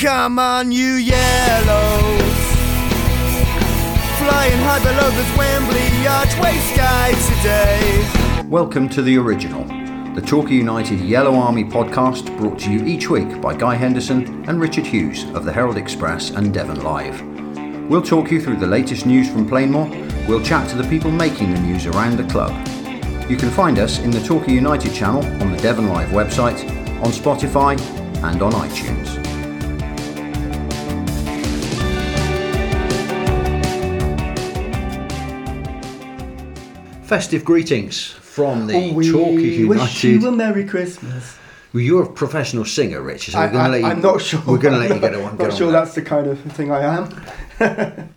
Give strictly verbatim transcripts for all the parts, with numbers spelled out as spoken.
Come on, you yellows. Flying high below this Wembley archway sky today. Welcome to The Original, the Torquay United Yellow Army podcast brought to you each week by Guy Henderson and Richard Hughes of the Herald Express and Devon Live. We'll talk you through the latest news from Plainmoor. We'll chat to the people making the news around the club. You can find us in the Torquay United channel on the Devon Live website, on Spotify and on iTunes. Festive greetings from the we Torquay United. Wish you a Merry Christmas. Well, you're a professional singer, Rich. So I, we're gonna I, let you, I'm not sure. We're going to let you get on. I'm not sure that's the kind of thing I am.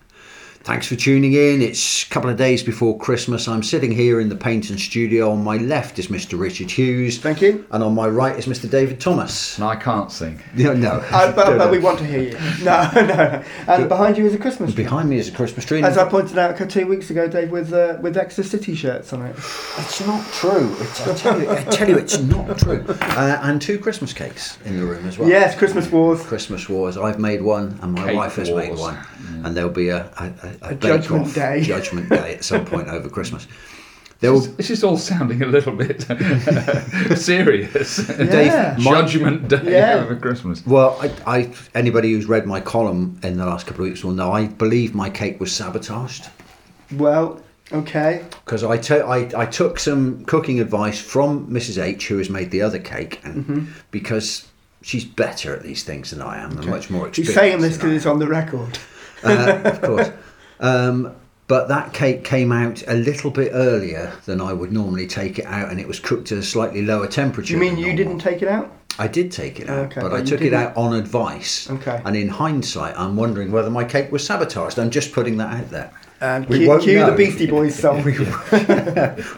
Thanks for tuning in. It's a couple of days before Christmas. I'm sitting here in the Paynton studio. On my left is Mister Richard Hughes. Thank you. And on my right is Mister David Thomas. And I can't sing. No, no. Uh, but, but we want to hear you. No, no. And but behind you is a Christmas tree. Behind me is a Christmas tree. As I pointed out two weeks ago, Dave, with uh, with Exeter City shirts on it. It's not true. It's, I, tell you, I tell you, it's not true. Uh, and two Christmas cakes in the room as well. Yes, Christmas Wars. Christmas Wars. I've made one and my Cake wife has wars. made one. Mm. And there'll be a... a A, a judgment off, day judgment day at some point over Christmas. This is all sounding a little bit serious. Yeah. Dave, judgment day yeah. over Christmas. Well, I, I, anybody who's read my column in the last couple of weeks will know I believe my cake was sabotaged. Well, okay. Because I, to, I, I took some cooking advice from Missus H, who has made the other cake, and mm-hmm. because she's better at these things than I am, okay. and much more experienced. You're saying this because it's on the record. uh, of course. Um, but that cake came out a little bit earlier than I would normally take it out, and it was cooked at a slightly lower temperature. You mean you didn't take it out? I did take it out, okay, but I took it out on advice. Okay. And in hindsight, I'm wondering whether my cake was sabotaged. I'm just putting that out there. Um, we cue, cue the Beastie Boys song. we,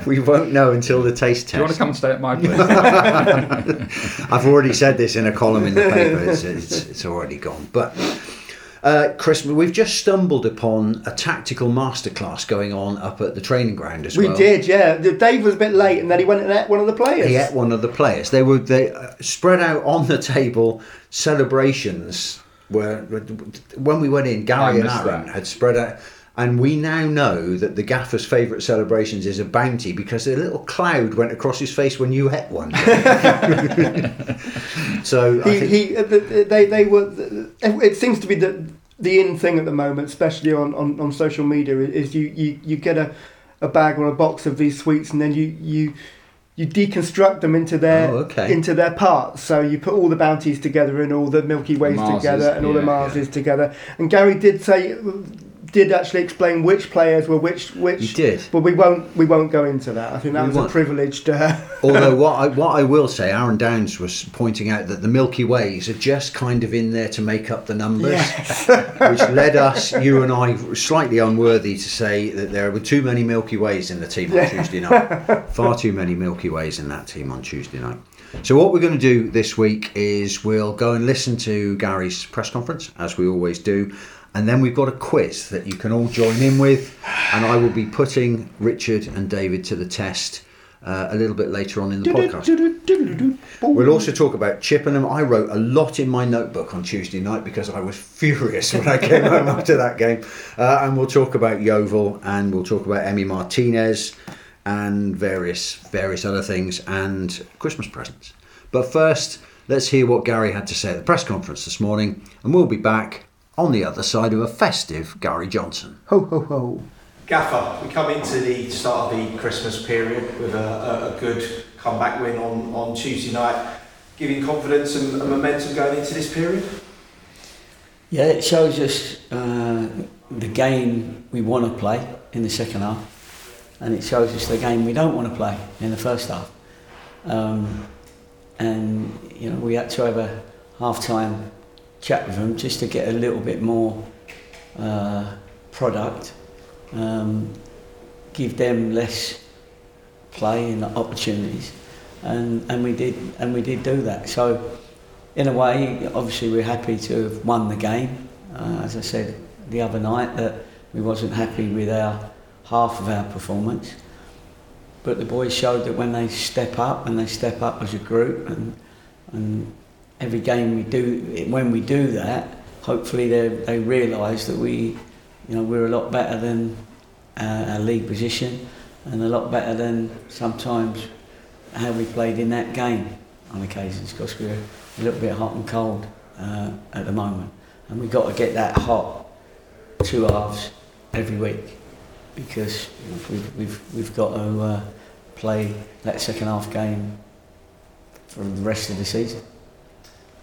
we won't know until the taste test. Do you want to come and stay at my place? I've already said this in a column in the paper. It's, it's, it's already gone. But... Uh, Christmas. We've just stumbled upon a tactical masterclass going on up at the training ground as well. We did, yeah. Dave was a bit late, and then he went and ate one of the players. He ate one of the players. They were they uh, spread out on the table. Celebrations were when we went in. Gary and Aaron that. had spread out, and we now know that the gaffer's favourite celebrations is a bounty because a little cloud went across his face when you ate one. so he, I think he they they were. It seems to be that. The in thing at the moment, especially on, on, on social media, is you, you, you get a, a bag or a box of these sweets and then you you, you deconstruct them into their oh, okay. into their parts. So you put all the bounties together and all the Milky Ways Marses, together and yeah, all the Marses yeah. together. And Gary did say did actually explain which players were which which. He did. But we won't we won't go into that. I think that we was won't. a privileged. Uh, Although what I what I will say, Aaron Downs was pointing out that the Milky Ways are just kind of in there to make up the numbers, yes. which led us, you and I, slightly unworthy to say that there were too many Milky Ways in the team on yeah. Tuesday night. Far too many Milky Ways in that team on Tuesday night. So what we're going to do this week is we'll go and listen to Gary's press conference as we always do. And then we've got a quiz that you can all join in with. And I will be putting Richard and David to the test uh, a little bit later on in the podcast. We'll also talk about Chippenham. I wrote a lot in my notebook on Tuesday night because I was furious when I came home after that game. Uh, and we'll talk about Yeovil and we'll talk about Emi Martinez and various, various other things and Christmas presents. But first, let's hear what Gary had to say at the press conference this morning. And we'll be back on the other side of a festive Gary Johnson. Ho, ho, ho. Gaffer, we come into the start of the Christmas period with a, a, a good comeback win on, on Tuesday night, giving confidence and, and momentum going into this period? Yeah, it shows us uh, the game we want to play in the second half, and it shows us the game we don't want to play in the first half. Um, and, you know, we had to have a half-time chat with them just to get a little bit more uh, product, um, give them less play and opportunities, and, and we did and we did do that. So, in a way, obviously we're happy to have won the game. Uh, as I said the other night, that we wasn't happy with our half of our performance, but the boys showed that when they step up and they step up as a group and and. every game we do, when we do that, hopefully they they realise that we, you know, we're a lot better than uh, our league position, and a lot better than sometimes how we played in that game on occasions, because we're a little bit hot and cold uh, at the moment, and we've got to get that hot two halves every week, because we've we've, we've got to uh, play that second half game for the rest of the season.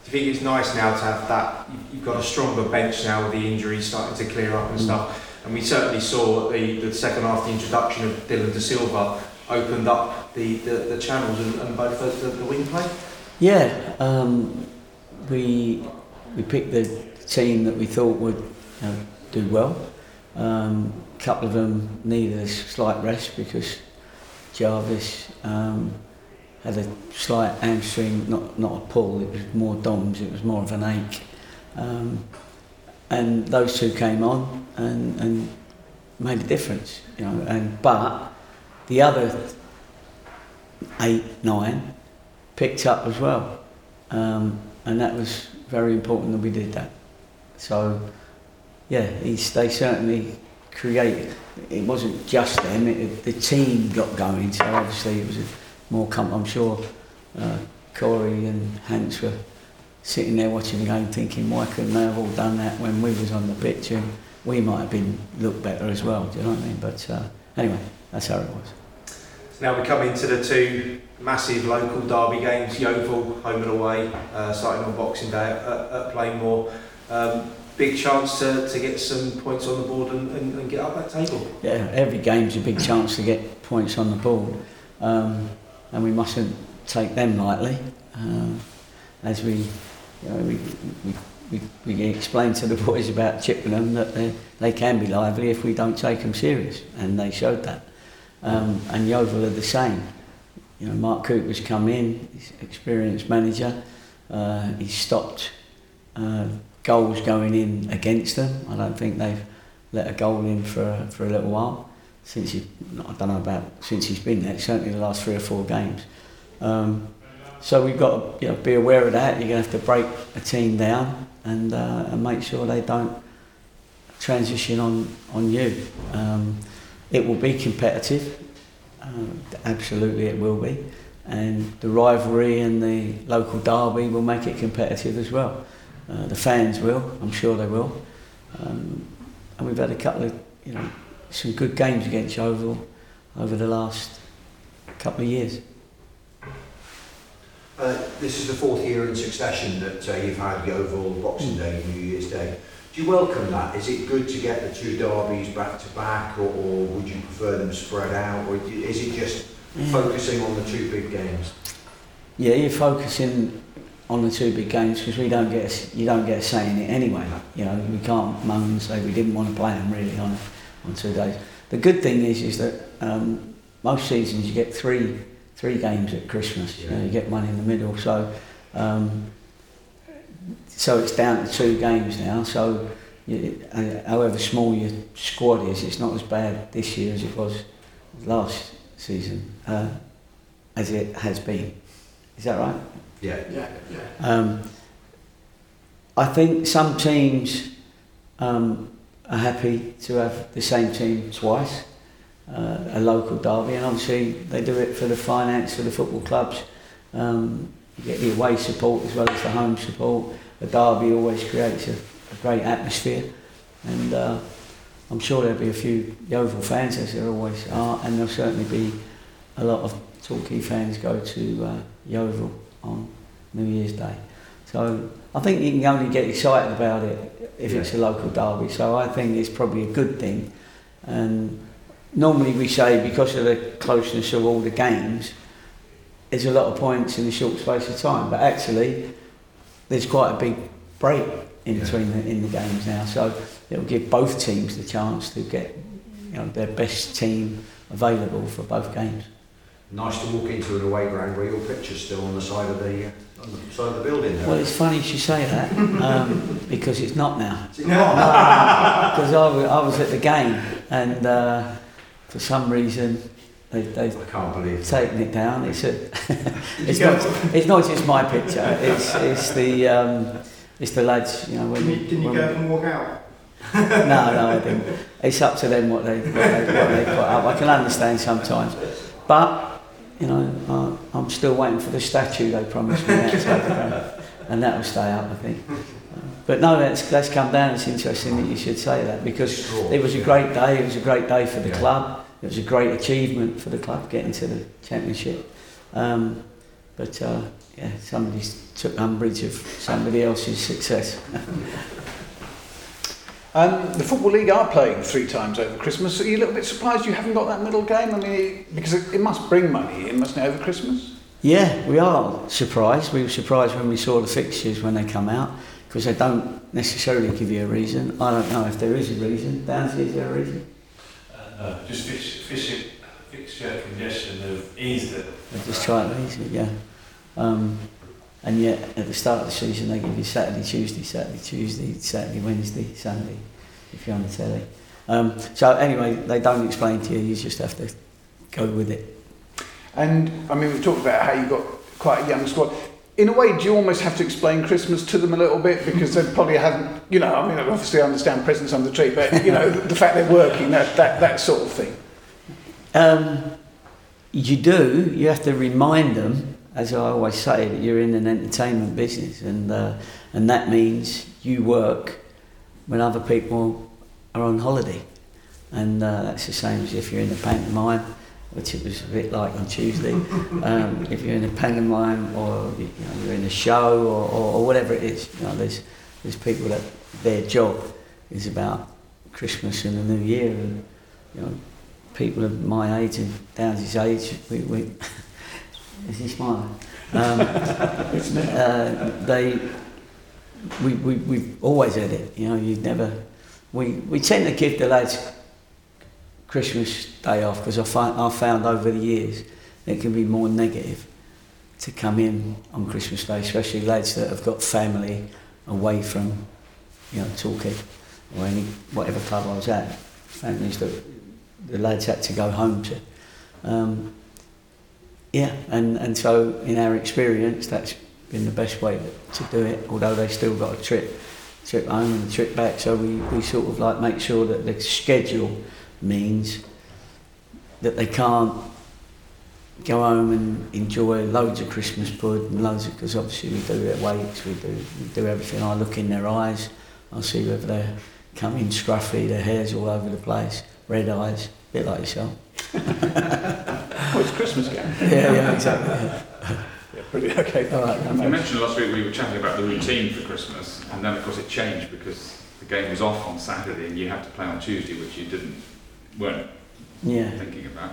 Do you think it's nice now to have that? You've got a stronger bench now with the injuries starting to clear up and mm. stuff, and we certainly saw the, the second half, the introduction of Dylan De Silva opened up the, the, the channels and, and both the, the wing play. Yeah, um, we we picked the team that we thought would uh, do well. Um, a couple of them needed a slight rest because Jarvis um, had a slight hamstring, not not a pull, it was more DOMS, it was more of an ache. Um, and those two came on and, and made a difference, you know. And but the other eight, nine picked up as well. Um, and that was very important that we did that. So yeah, he's, they certainly created, it wasn't just them, it, the team got going, so obviously it was a more comfortable. I'm sure uh, Corey and Hans were sitting there watching the game thinking, why couldn't they have all done that when we was on the pitch, and we might have been looked better as well, do you know what I mean? But uh, anyway, that's how it was. So now we come into the two massive local derby games, Yeovil, home and away, uh, starting on Boxing Day at, at Plainmoor. Um, big chance to, to get some points on the board and, and, and get up that table. Yeah, every game's a big chance to get points on the board. Um, and we mustn't take them lightly. Um, as we, you know, we, we, we, we explained to the boys about Chippenham that they, they can be lively if we don't take them serious, and they showed that. Um, and Yeovil are the same. You know, Mark Cooper's come in, he's an experienced manager, uh, he's stopped uh, goals going in against them. I don't think they've let a goal in for, for a little while. Since he, I don't know about since he's been there, certainly the last three or four games. Um, so we've got to, you know, be aware of that. You're going to have to break a team down and uh, and make sure they don't transition on on you. Um, it will be competitive, um, absolutely it will be, and the rivalry and the local derby will make it competitive as well. Uh, the fans will, I'm sure they will, um, and we've had a couple of, you know, some good games against Yeovil over the last couple of years. Uh, this is the fourth year in succession that uh, you've had Yeovil, Boxing Day, New Year's Day. Do you welcome that? Is it good to get the two derbies back to back, or, or would you prefer them spread out, or is it just yeah. focusing on the two big games? Yeah, you're focusing on the two big games because we don't get a, you don't get a say in it anyway. You know, we can't moan and say we didn't want to play them really on on two days. The good thing is is that um, most seasons you get three three games at Christmas. Yeah. You know, you get one in the middle, so. Um, So it's down to two games now, so you, uh, however small your squad is, it's not as bad this year as it was last season, uh, as it has been. Is that right? Yeah, yeah, yeah. Um, I think some teams um, are happy to have the same team twice, uh, a local derby, and obviously they do it for the finance of the football clubs. Um, you get the away support as well as the home support. A derby always creates a, a great atmosphere, and uh, I'm sure there'll be a few Yeovil fans, as there always are, and there'll certainly be a lot of Torquay fans go to uh, Yeovil on New Year's Day. So I think you can only get excited about it if yeah. it's a local derby, so I think it's probably a good thing. And normally we say, because of the closeness of all the games, there's a lot of points in a short space of time, but actually there's quite a big break in between yeah. the, in the games now, so it'll give both teams the chance to get, you know, their best team available for both games. Nice to walk into an away ground where your picture's still on the side of the, on the, side of the building. There. Well, it's funny you should say that, um, because it's not now. It's not now. Because I, I was at the game, and uh, for some reason They've, they've I can't believe taken it down. It's a, it's not it's not just my picture. It's it's the um, it's the lads. You know, when didn't you, didn't when you go up and walk out? no, no, I didn't. It's up to them what they what they, what they put up. I can understand sometimes, but you know, I, I'm still waiting for the statue they promised me outside the ground, and that will stay up, I think. But no, that's that's come down. It's interesting that you should say that because sure, it was a yeah. great day. It was a great day for the yeah. club. It was a great achievement for the club getting to the championship. Um, but uh, yeah, somebody took umbrage of somebody else's success. um, the Football League are playing three times over Christmas. Are you a little bit surprised you haven't got that middle game? I mean, because it, it must bring money in, mustn't it, over Christmas? Yeah, we are surprised. We were surprised when we saw the fixtures when they come out. Because they don't necessarily give you a reason. I don't know if there is a reason. Downs, is there a reason? Uh, no, just fixture fixture congestion have eased it. They just try to ease it, yeah. Um, and yet, at the start of the season, they give you Saturday, Tuesday, Saturday, Tuesday, Saturday, Wednesday, Sunday, if you're on the telly. Um, so anyway, they don't explain to you. You just have to go with it. And I mean, we've talked about how you've got quite a young squad. In a way, do you almost have to explain Christmas to them a little bit because they probably haven't, you know, I mean, obviously I understand presents on the tree, but, you know, the fact they're working, that, that, that sort of thing. Um, you do, you have to remind them, as I always say, that you're in an entertainment business and, uh, and that means you work when other people are on holiday. And uh, that's the same as if you're in the pantomime, which it was a bit like on Tuesday. Um, if you're in a pantomime or you know, you're in a show or, or, or whatever it is, you know, there's there's people that their job is about Christmas and the New Year, and you know, people of my age and Downs' age, we, we is he smiling? Um, uh, they we we we've always had it. You know, you'd never we we tend to give the lads Christmas day off because I find I found over the years it can be more negative to come in on Christmas day, especially lads that have got family away from, you know, Torquay or any whatever club I was at. Families that the lads had to go home to. Um, yeah, and and so in our experience, that's been the best way to do it. Although they still got a trip, trip home and a trip back, so we, we sort of like make sure that the schedule means that they can't go home and enjoy loads of Christmas pudding and loads of, because obviously we do their wakes, we do we do everything. I look in their eyes, I see whether they're coming scruffy, their hair's all over the place, red eyes, a bit like yourself. Well, it's Christmas again. Yeah, yeah, exactly. Yeah. Yeah, pretty okay. All right, you mentioned last week we were chatting about the routine for Christmas, and then of course it changed because the game was off on Saturday and you had to play on Tuesday, which you didn't. weren't yeah. thinking about.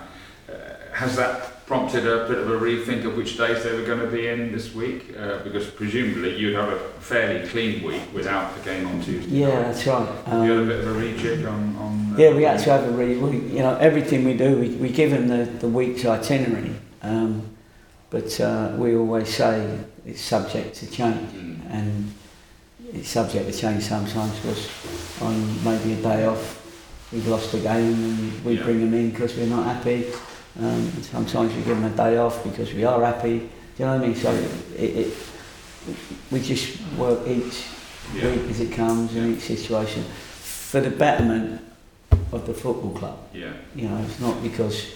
Uh, has that prompted a bit of a rethink of which days they were going to be in this week? Uh, because presumably you'd have a fairly clean week without the game on Tuesday. Yeah, night. That's right. Um, you had a bit of a rejig on... on yeah, we actually have a rejig. You know, everything we do, we, we give them the, the week's itinerary. Um, but uh, we always say it's subject to change. Mm. And it's subject to change sometimes because on maybe a day off, we've lost the game and we yeah. bring them in because we're not happy. Um, sometimes we give them a day off because we are happy. Do you know what I mean? So it, it, we just work each yeah. week as it comes and yeah. each situation for the betterment of the football club. Yeah. You know, it's not because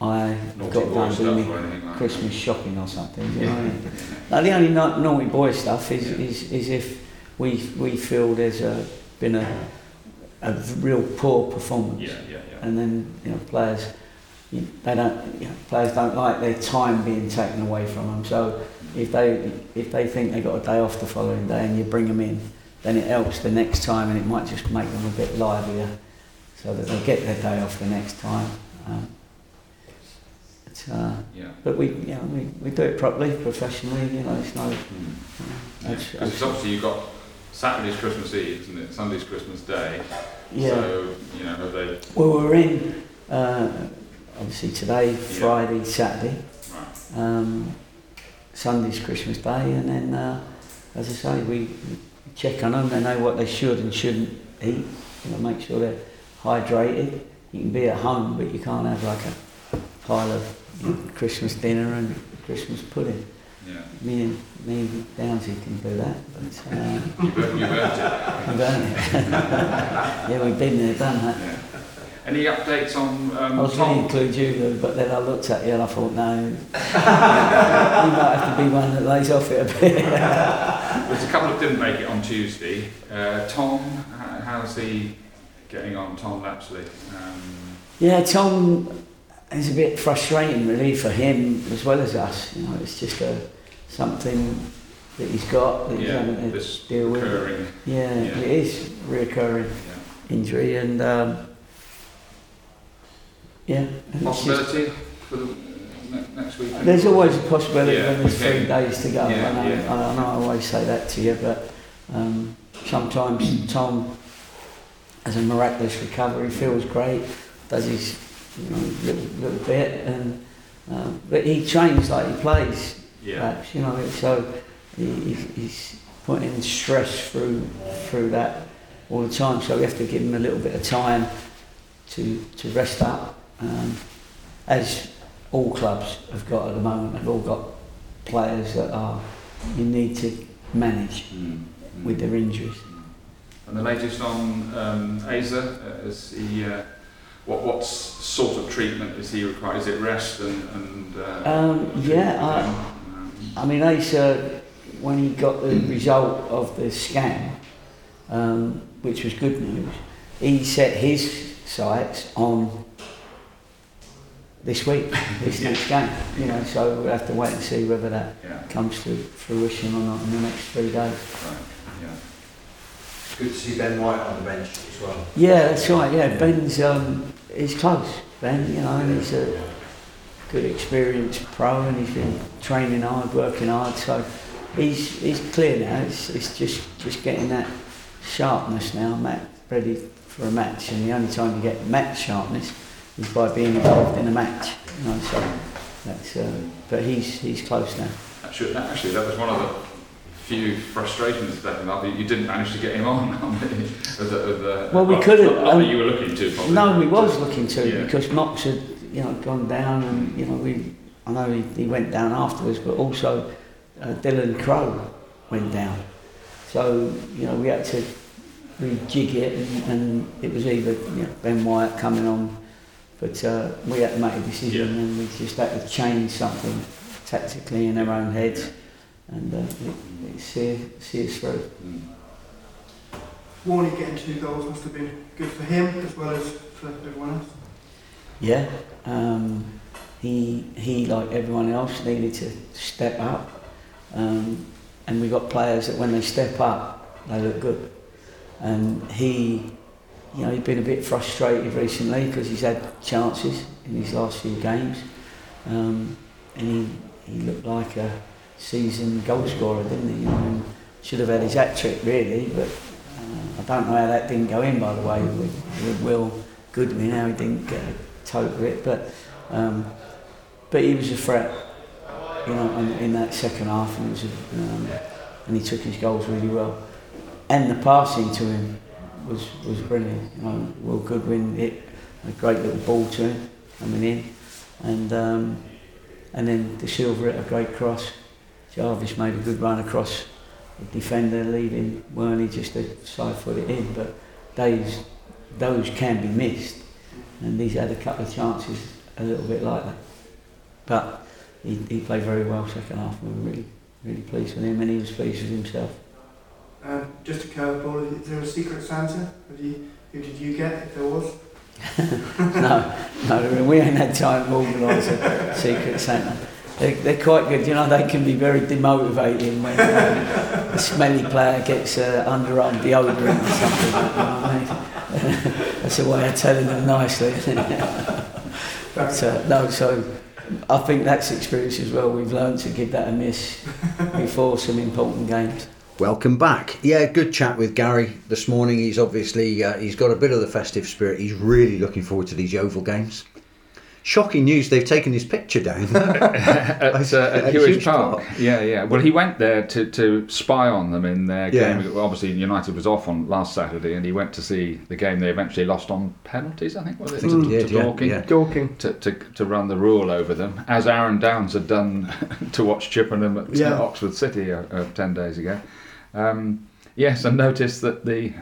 I naughty got done doing like Christmas that. shopping or something. Do you yeah. know what I mean? Now, the only na- naughty boy stuff is, yeah. is, is if we we feel there's a, been a a real poor performance, yeah, yeah, yeah. and then you know players, you, they don't you know, players don't like their time being taken away from them. So if they if they think they got a day off the following day and you bring them in, then it helps the next time and it might just make them a bit livelier, so that they get their day off the next time. Um, but, uh, yeah. but we you know, we we do it properly, professionally. You know, it's no. Mm. You know, yeah, it's, it's obviously you've got. Saturday's Christmas Eve, isn't it? Sunday's Christmas Day. Yeah. So, you know, have they... Well, we're in, uh, obviously today, yeah. Friday, Saturday. Right. Um, Sunday's Christmas Day, and then, uh, as I say, we check on them. They know what they should and shouldn't eat. You know, make sure they're hydrated. You can be at home, but you can't have like a pile of Christmas dinner and Christmas pudding. Yeah. Me and me and Downsy can do that. But, um, you've earned it. I've earned it. Yeah, we've been there, done that. Yeah. Any updates on um, I was going to include you, but then I looked at you and I thought, no. You might have to be one that lays off it a bit. There's a couple that didn't make it on Tuesday. Uh, Tom, how's he getting on? Tom Lapsley. Um, yeah, Tom is a bit frustrating, really, for him as well as us. You know, it's just a something that he's got that he's yeah, having to deal recurring. with. Yeah, yeah, it is reoccurring yeah. injury and. Um, Yeah. Possibility just, for the ne- next week? There's always a possibility yeah, when there's okay. three days to go. Yeah, I, know, yeah. I, I know I always say that to you, but um, sometimes Tom has a miraculous recovery, feels great, does his you know, little, little bit, and um, but he trains like he plays. Yeah. Perhaps, you know, so he, he's putting stress through through that all the time. So we have to give him a little bit of time to to rest up. Um, as all clubs have got at the moment, they've all got players that are you need to manage mm, mm. with their injuries. And the latest on um, Asa, is he uh, what what sort of treatment is he required? Is it rest and? and uh, um, yeah, I, I mean Asa, when he got the result of the scan, um, which was good news, he set his sights on. This week, this yeah. next game, you know, so we'll have to wait and see whether that yeah. comes to fruition or not in the next three days. Right. Yeah. It's good to see Ben White on the bench as well. Yeah, that's right. Yeah, yeah. Ben's um, he's close. Ben, you know, and he's a good, experienced pro, and he's been training hard, working hard. So he's he's clear now. It's, it's just just getting that sharpness now, Matt, ready for a match. And the only time you get match sharpness. Is by being involved in a match. You know, so that's, uh, but he's he's close now. Actually, actually, that was one of the few frustrations stepping up. You didn't manage to get him on. of the, of the, well, we well, couldn't. Not um, that you were looking to. Probably. No, we was looking to yeah. because Knox had you know gone down, and you know we. I know he, he went down afterwards, but also uh, Dylan Crowe went down. So you know we had to rejig it, and, and it was either you know, Ben White coming on. But uh, we had to make a decision yeah. and we just had to change something tactically in our own heads and uh, see, see us through. Mm. Warnock getting two goals must have been good for him as well as for everyone else. Yeah, um, he, he, like everyone else, needed to step up. Um, and we've got players that when they step up, they look good. And he... You know, he'd been a bit frustrated recently because he's had chances in his last few games. Um, and he, he looked like a seasoned goal scorer, didn't he? You know, should have had his hat-trick, really, but uh, I don't know how that didn't go in, by the way, with, with Will Goodwin, how he didn't get a toe grip. But, um, but he was a threat, you know, in, in that second half, and, it was a, um, and he took his goals really well. And the passing to him, was was brilliant. You know, Will Goodwin hit a great little ball to him coming in, and um, and then De Silva hit a great cross. Jarvis made a good run across the defender, leaving Wernie just to side foot it in. But those those can be missed, and he's had a couple of chances a little bit like that. But he, he played very well second half. We were really really pleased with him, and he was pleased with himself. Um, just a curveball, is there a secret Santa? Have you, who did you get, if there was? no, no, we ain't had time to organise a secret Santa. They're, they're quite good, you know, they can be very demotivating when uh, a smelly player gets uh, underarm deodorant or something. You know what I mean? That's a way of telling them nicely. but, uh, no, so I think that's experience as well. We've learned to give that a miss before some important games. Welcome back. Yeah, good chat with Gary this morning. He's obviously, uh, he's got a bit of the festive spirit. He's really looking forward to these Yeovil games. shocking news, they've taken his picture down. at uh, at Hewish Park. Park. Yeah, yeah. Well, he went there to, to spy on them in their yeah. game. Obviously, United was off on last Saturday, and he went to see the game they eventually lost on penalties, I think, was it? To, mm, to, yeah, to Dorking. Yeah, yeah. Dorking. To, to, to run the rule over them, as Aaron Downs had done to watch Chippenham at yeah. Oxford City uh, uh, ten days ago. Um, yes, and noticed that the...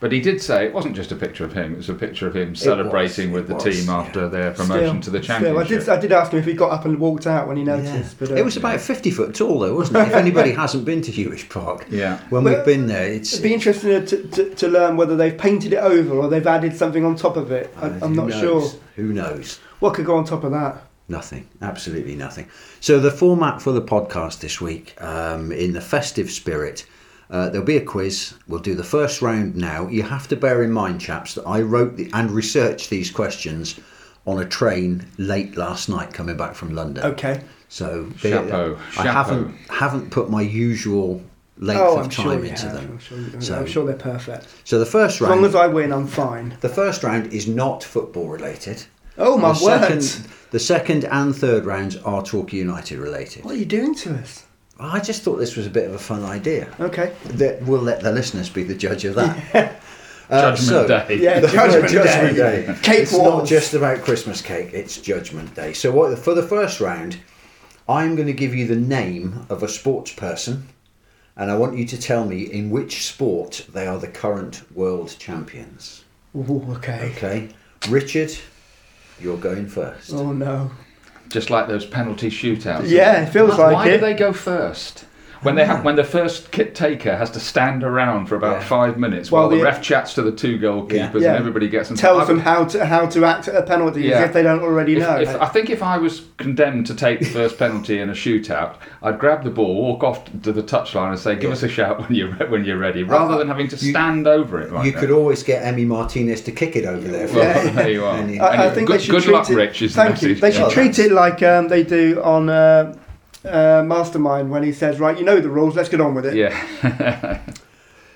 But he did say it wasn't just a picture of him, it was a picture of him celebrating was, with the was, team after yeah. their promotion still, to the championship. Still, I, did, I did ask him if he got up and walked out when he noticed. Yeah. But, uh, it was about yeah. fifty foot tall though, wasn't it? If anybody hasn't been to Hewish Park, yeah. when well, we've been there... It's, it'd be interesting to, to, to learn whether they've painted it over or they've added something on top of it. I, I'm not knows? sure. Who knows? What could go on top of that? Nothing, absolutely nothing. So the format for the podcast this week, um, in the festive spirit... Uh, there'll be a quiz. We'll do the first round now. You have to bear in mind, chaps, that I wrote the, and researched these questions on a train late last night coming back from London. Okay. So they, chapeau. I chapeau. haven't haven't put my usual length oh, of I'm time sure into have. them. I'm sure, so, I'm sure they're perfect. So the first round... As long as I win, I'm fine. The first round is not football related. Oh, my the word. Second, the second and third rounds are Torquay United related. What are you doing to us? I just thought this was a bit of a fun idea. Okay. That we'll let the listeners be the judge of that. Yeah. Uh, judgment so, Day. Yeah, the Judgment, judgment Day. day. Cake it's walls. Not just about Christmas cake, it's Judgment Day. So what, for the first round, I'm going to give you the name of a sports person, and I want you to tell me in which sport they are the current world champions. Ooh, okay. Okay. Richard, you're going first. Oh, no. Just like those penalty shootouts. Yeah, it feels like it. Why do they go first? When they have, when the first kit taker has to stand around for about yeah. five minutes while, while the, the ref chats to the two goalkeepers yeah. and yeah. everybody gets and tells them how to how to act at a penalty yeah. as if they don't already if, know. If, I think if I was condemned to take the first penalty in a shootout, I'd grab the ball, walk off to the touchline, and say, "Give yeah. us a shout when you're when you're ready," rather uh, than having to stand you, over it. Like you that. could always get Emi Martinez to kick it over there. Well, yeah. there you are. Anyway, I, I think good, they should good treat luck, it, Rich. Is thank the you. They should oh, treat it like um, they do on. Uh, Uh, Mastermind when he says, right, you know the rules, let's get on with it. Yeah.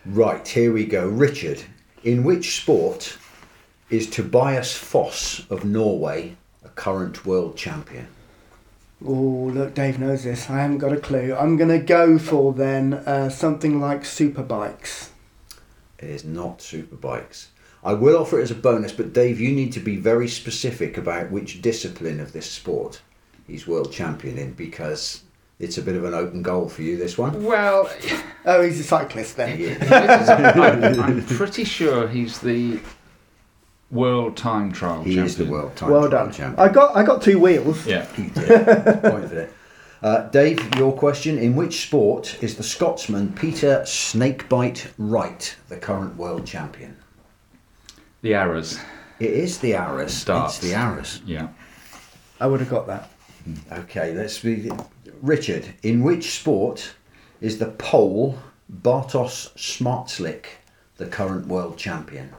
Right, here we go. Richard, in which sport is Tobias Foss of Norway a current world champion? Oh, look, Dave knows this. I haven't got a clue. I'm going to go for then uh, something like Superbikes. It is not Superbikes. I will offer it as a bonus, but Dave, you need to be very specific about which discipline of this sport he's world champion in, because it's a bit of an open goal for you, this one. Well, oh, he's a cyclist then. Yeah. I'm, I'm pretty sure he's the world time trial he champion. He is the world time well trial done. champion. I got, I got two wheels. Yeah, you did. Point for it. Uh, Dave, your question: in which sport is the Scotsman Peter Snakebite Wright the current world champion? The arrows. It is the arrows. It's the arrows. Yeah, I would have got that. Okay, let's be Richard. In which sport is the Pole Bartosz Smartlik the current world champion?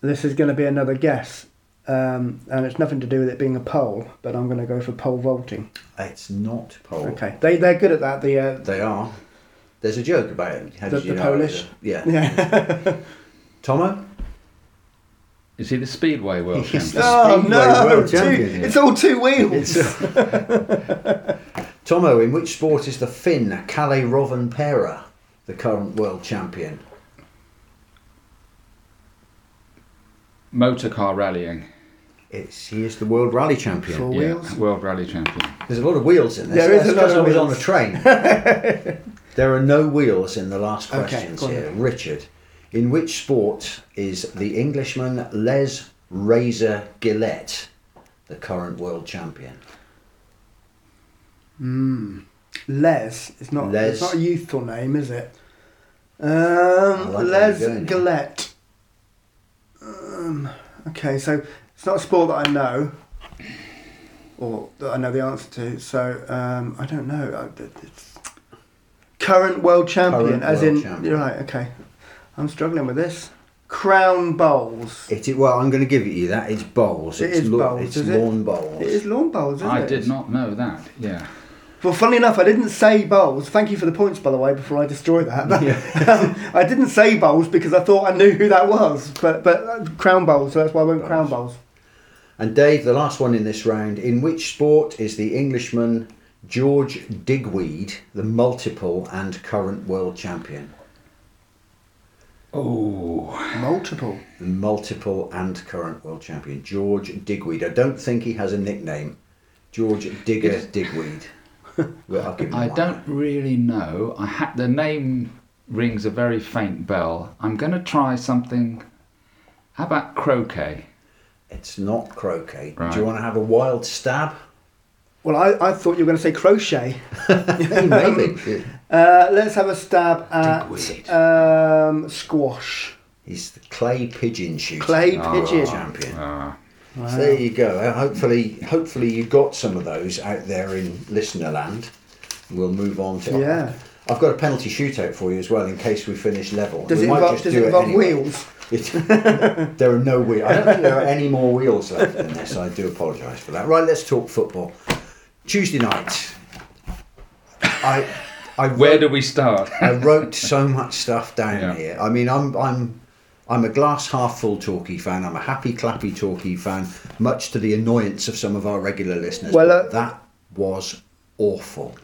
This is going to be another guess, um, and it's nothing to do with it being a pole. But I'm going to go for pole vaulting. It's not pole. Okay, they they're good at that. The uh, they are. There's a joke about it. How the, did you the know Polish. Yeah. yeah. Tomo. Is he the Speedway world champion? Oh, Speedway no, world two, champion, yeah. It's all two wheels. Tomo, in which sport is the Finn Kalle Rovanperä the current world champion? Motor car rallying. It's, he is the world rally champion. Four wheels? Yeah, world rally champion. There's a lot of wheels in this. There is a lot of wheels. On a train. There are no wheels in the last questions okay, here. Richard. In which sport is the Englishman Les Razor Gillette the current world champion? Mm. Les. It's not, Les. It's not a youthful name, is it? Um, like Les Gillette. Um, okay, so it's not a sport that I know, or that I know the answer to, so um, I don't know. It's current world champion, current as world in... Champion. Right, okay. I'm struggling with this. Crown bowls. It is, well, I'm going to give it you that. It's bowls. It it's is lo- bowls. It's is lawn it? bowls. It is lawn bowls, isn't I it? I did not know that. Yeah. Well, funnily enough, I didn't say bowls. Thank you for the points, by the way, before I destroy that. Yeah. I didn't say bowls because I thought I knew who that was. But but uh, crown bowls, so that's why I went bowls. crown bowls. And Dave, the last one in this round, in which sport is the Englishman George Digweed the multiple and current world champion? Oh, multiple. Multiple and current world champion. George Digweed. I don't think he has a nickname. George Digger Digweed. Well, I'll give him I one. Don't really know. I ha- the name rings a very faint bell. I'm going to try something. How about croquet? It's not croquet. Right. Do you want to have a wild stab? Well, I, I thought you were going to say crochet. Maybe. Uh, let's have a stab at um, squash. He's the clay pigeon shooter. Clay pigeon oh, champion. Oh. Wow. So there you go. Hopefully, hopefully you got some of those out there in listener land. We'll move on to. Yeah. I've got a penalty shootout for you as well in case we finish level. Does we it might involve, just does do it involve it anyway. Wheels? It, there are no wheels. I don't think there are any more wheels left than this. I do apologise for that. Right, let's talk football. Tuesday night. I, I wrote, Where do we start? I wrote so much stuff down yeah. here. I mean, I'm, I'm, I'm a glass half full Torquay fan. I'm a happy clappy Torquay fan, much to the annoyance of some of our regular listeners. Well, uh, that was awful.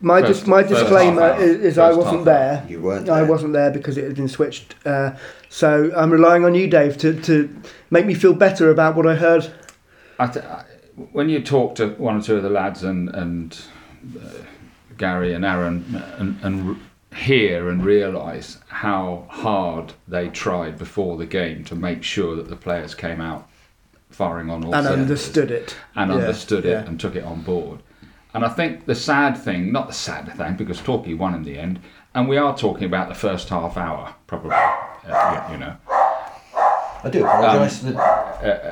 My first, dis- my disclaimer is, is I wasn't there. Hour. You weren't. There. I wasn't there because it had been switched. Uh, so I'm relying on you, Dave, to, to make me feel better about what I heard. I th- I, when you talk to one or two of the lads and and uh, Gary and Aaron and, and re- hear and realise how hard they tried before the game to make sure that the players came out firing on all and cylinders understood it and yeah, understood it yeah. and took it on board. And I think the sad thing, not the sad thing, because Torquay won in the end, and we are talking about the first half hour, probably, uh, yeah. you know. I do apologise for um, the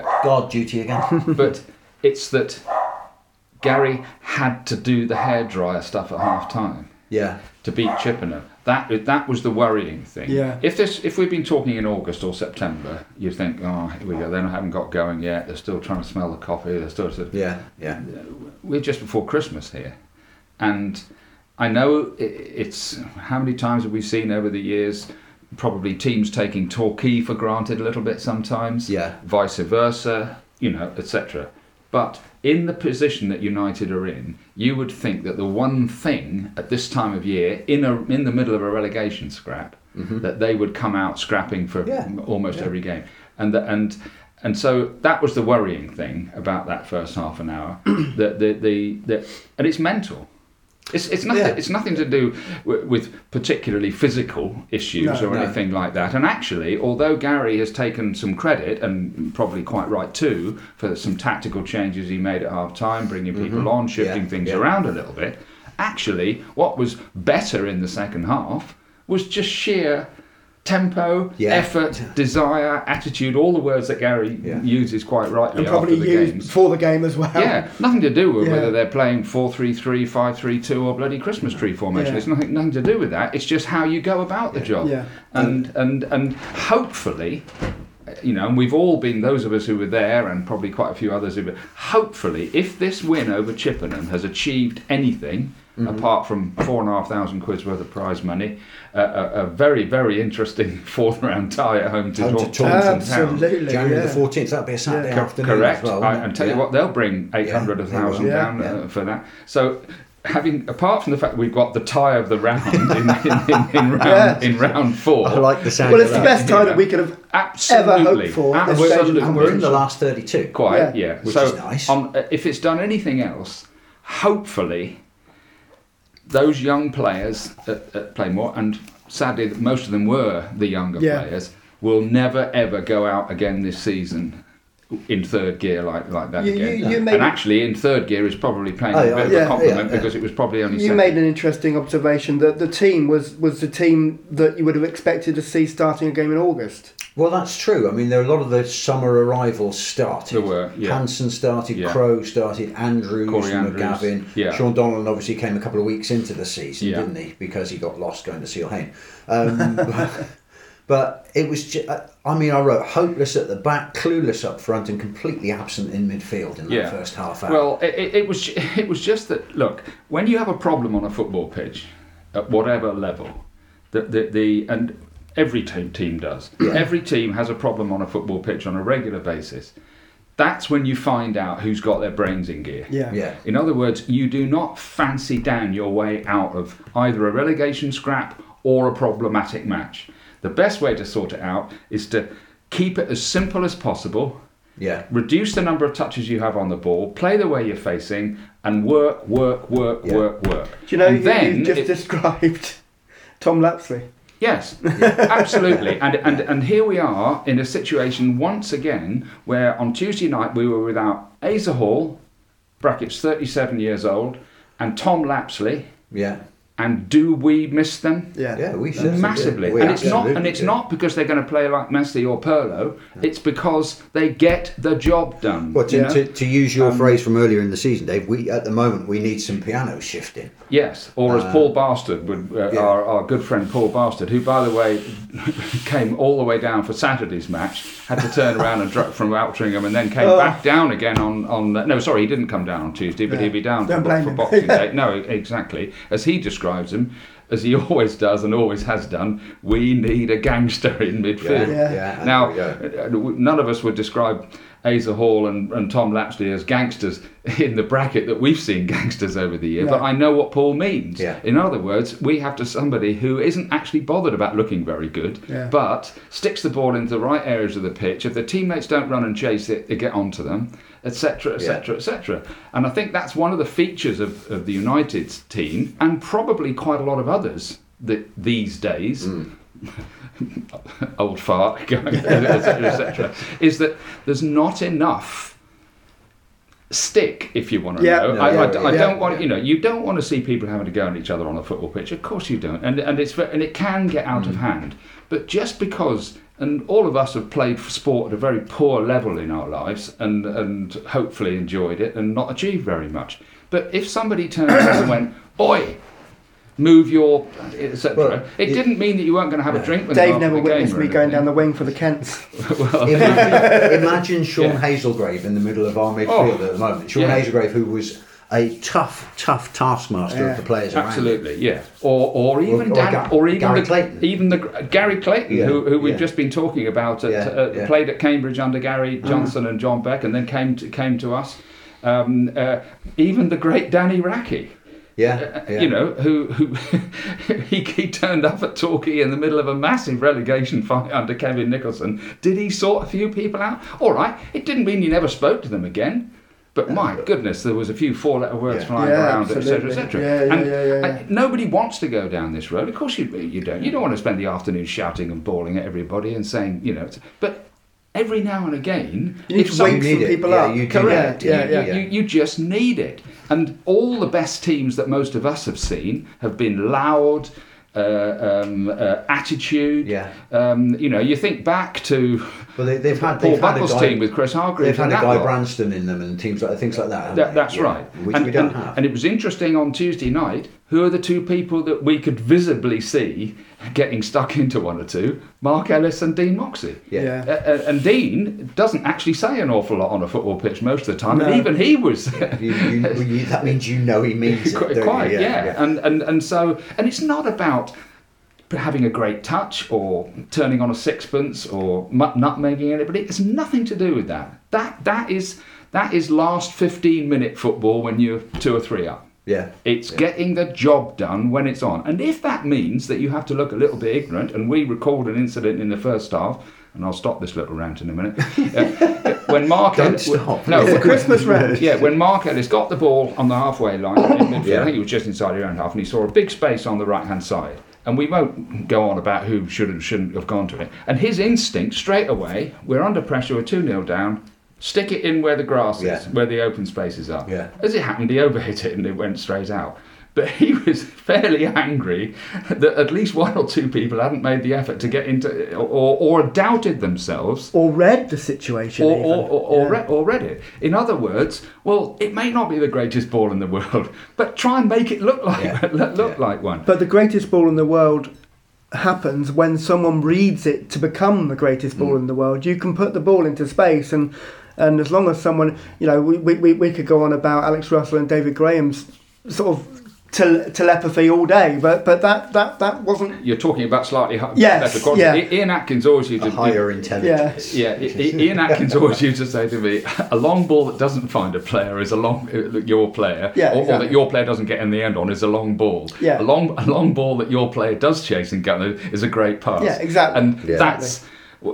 uh, guard duty again. But it's that Gary had to do the hairdryer stuff at half-time yeah. to beat Chippenham. That that was the worrying thing. Yeah. If this if we'd been talking in August or September, you'd think, oh, here we go. They haven't got going yet. They're still trying to smell the coffee. They're still sort of, yeah, yeah. We're just before Christmas here, and I know it's how many times have we seen over the years? Probably teams taking Torquay for granted a little bit sometimes. Yeah. Vice versa, you know, et cetera. But in the position that United are in, you would think that the one thing at this time of year, in a in the middle of a relegation scrap, mm-hmm. that they would come out scrapping for yeah. almost yeah. every game, and the, and and so that was the worrying thing about that first half an hour. that the, the the and it's mental. It's it's nothing. Yeah. It's nothing to do w- with particularly physical issues no, or no. anything like that. And actually, although Gary has taken some credit and probably quite right too for some tactical changes he made at half time, bringing people mm-hmm. on, shifting yeah. things yeah. around a little bit. Actually, what was better in the second half was just sheer tempo, yeah. effort, desire, attitude, all the words that Gary yeah. uses quite rightly and probably after the used games. For the game as well. Yeah, nothing to do with yeah. whether they're playing four three three, five three two or bloody Christmas tree formation. Yeah. It's nothing nothing to do with that. It's just how you go about the yeah. job. Yeah. And, and, and hopefully, you know, and we've all been, those of us who were there and probably quite a few others who were, hopefully, if this win over Chippenham has achieved anything, mm-hmm. apart from four and a half thousand quid's worth of prize money, uh, a, a very, very interesting fourth round tie at home to Taunton Town. Absolutely, January yeah. the fourteenth. That'll be a Saturday yeah. afternoon. Correct. Well, I, and tell yeah. you what, they'll bring eight hundred yeah, thousand yeah, down yeah. Uh, for that. So, having apart from the fact we've got the tie of the round in, in, in, in, round, yeah. in round four, I like the sound. Well, it's the best tie that we could have absolutely. ever hoped for. Absolutely, and we're in the last thirty-two. Quite, yeah, yeah. which so, is nice. Um, if it's done anything else, hopefully. Those young players at, at Playmore, and sadly most of them were the younger yeah. players, will never ever go out again this season in third gear like, like that you, again. You, you and made... actually in third gear is probably playing oh, yeah, a bit yeah, of a compliment yeah, yeah. because it was probably only You second. Made an interesting observation that the team was, was the team that you would have expected to see starting a game in August. Well, that's true. I mean, there are a lot of the summer arrivals started. There were, yeah. Hanson started, yeah. Crowe started, Andrews, Corey Andrews. McGavin. Yeah. Sean Donlan obviously came a couple of weeks into the season, yeah. didn't he? Because he got lost going to Seal Hain. Um, but, but it was, just, I mean, I wrote hopeless at the back, clueless up front and completely absent in midfield in that yeah. first half hour. Well, it, it was it was just that, look, when you have a problem on a football pitch, at whatever level, the the, the and... Every team team does. Yeah. Every team has a problem on a football pitch on a regular basis. That's when you find out who's got their brains in gear. Yeah. Yeah. In other words, you do not fancy down your way out of either a relegation scrap or a problematic match. The best way to sort it out is to keep it as simple as possible. Yeah. Reduce the number of touches you have on the ball, play the way you're facing, and work, work, work, yeah. work, work. Do you know and you, then you just it, described Tom Lapsley? Yes, yeah. Absolutely. And, and and here we are in a situation once again where on Tuesday night we were without Asa Hall, brackets thirty-seven years old, and Tom Lapsley. Yeah. And do we miss them? Yeah, yeah, we should massively. We and it's not, and it's do. not because they're going to play like Messi or Pirlo. Yeah. It's because they get the job done. Well, to, you know? to, to use your um, phrase from earlier in the season, Dave, we at the moment we need some piano shifting. Yes, or as um, Paul Bastard would, uh, yeah. our, our good friend Paul Bastard, who by the way came all the way down for Saturday's match, had to turn around and drop from Altrincham and then came oh. back down again on on. Uh, no, sorry, he didn't come down on Tuesday, but yeah. he'd be down for, for Boxing Day. No, exactly, as he described. Him, as he always does and always has done, we need a gangster in midfield. Yeah, yeah, yeah. Now, yeah. none of us would describe Asa Hall and, and Tom Lapsley as gangsters in the bracket that we've seen gangsters over the year, no. but I know what Paul means. Yeah. In other words, we have to somebody who isn't actually bothered about looking very good, yeah. but sticks the ball into the right areas of the pitch. If the teammates don't run and chase it, they get onto them, etc, etc, et cetera. And I think that's one of the features of, of the United's team, and probably quite a lot of others that these days, mm. old fart, et cetera, is that there's not enough stick, if you want to yeah. know. No, I, yeah, I, I yeah, don't want, yeah. you know, you don't want to see people having to go at each other on a football pitch. Of course you don't, and and it's and it can get out mm. of hand. But just because. And all of us have played for sport at a very poor level in our lives and, and hopefully enjoyed it and not achieved very much. But if somebody turned around and went, oi, move your, et cetera. Well, it you, didn't mean that you weren't going to have no. a drink with Dave never witnessed me going down the wing for the Kents. Well, imagine, imagine Sean yeah. Hazelgrave in the middle of our midfield oh, at the moment. Sean yeah. Hazelgrave, who was a tough, tough taskmaster yeah. of the players Absolutely, around. Absolutely, yeah. Or, or even or, or Dan, Ga- or even Gary the, Clayton, even the uh, Gary Clayton, yeah. who, who we've yeah. just been talking about, at, yeah. Uh, yeah. played at Cambridge under Gary Johnson uh-huh. and John Beck, and then came to, came to us. Um, uh, even the great Danny Rackie. Yeah, yeah, you know, who who he, he turned up at Torquay in the middle of a massive relegation fight under Kevin Nicholson. Did he sort a few people out? All right, it didn't mean you never spoke to them again. But my goodness, there was a few four-letter words yeah. flying yeah, around, et cetera, et cetera. Yeah, yeah, and yeah, yeah, yeah. I, nobody wants to go down this road. Of course you, you don't. You don't want to spend the afternoon shouting and bawling at everybody and saying, you know. But every now and again, you need to wake some people yeah, up. You Correct. Yeah, yeah, yeah. You, you just need it. And all the best teams that most of us have seen have been loud. Uh, um, uh, attitude. Yeah. Um, you know, you think back to well, they, they've had, Paul they've Buckle's had guy, team with Chris Hargreaves. They've had a Guy lot. Branston in them and teams like things like that. that that's yeah. right. Which and, we don't and, have. And it was interesting on Tuesday night. Who are the two people that we could visibly see getting stuck into one or two? Mark Ellis and Dean Moxey. Yeah. yeah. Uh, and Dean doesn't actually say an awful lot on a football pitch most of the time, no. and even he was. Yeah, you, you, you, that means you know he means it. Quite, quite yeah. yeah. yeah. And, and and so and it's not about having a great touch or turning on a sixpence or nutmegging anybody. It's nothing to do with that. That that is that is last fifteen minute football when you're two or three up. Yeah, it's yeah. getting the job done when it's on. And if that means that you have to look a little bit ignorant, and we recalled an incident in the first half, and I'll stop this little rant in a minute. Uh, when Mark Don't Ellis, stop. No, it's a Christmas rant. Yeah, when Mark Ellis got the ball on the halfway line, in midfield, yeah. I think he was just inside his own half, and he saw a big space on the right-hand side. And we won't go on about who should and shouldn't have gone to it. And his instinct, straight away, we're under pressure, we're two nil down, stick it in where the grass is, yeah. where the open spaces are. Yeah. As it happened, he overhit it and it went straight out. But he was fairly angry that at least one or two people hadn't made the effort to get into, or, or doubted themselves. Or read the situation. Or, or, or, yeah. or, read, or read it. In other words, well, it may not be the greatest ball in the world, but try and make it look like, yeah. look yeah. like one. But the greatest ball in the world happens when someone reads it to become the greatest ball mm. in the world. You can put the ball into space and... And as long as someone, you know, we, we, we could go on about Alex Russell and David Graham's sort of Te- telepathy all day, but but that that, that wasn't. You're talking about slightly higher, yes, better quality. Yeah. I- Ian Atkins always used a to higher be, intelligence. Yeah, yeah. I- Ian Atkins always used to say to me, a long ball that doesn't find a player is a long your player, yeah, or, exactly. or that your player doesn't get in the end on is a long ball. Yeah. A long a long ball that your player does chase and get is a great pass. Yeah, exactly. And yeah. that's.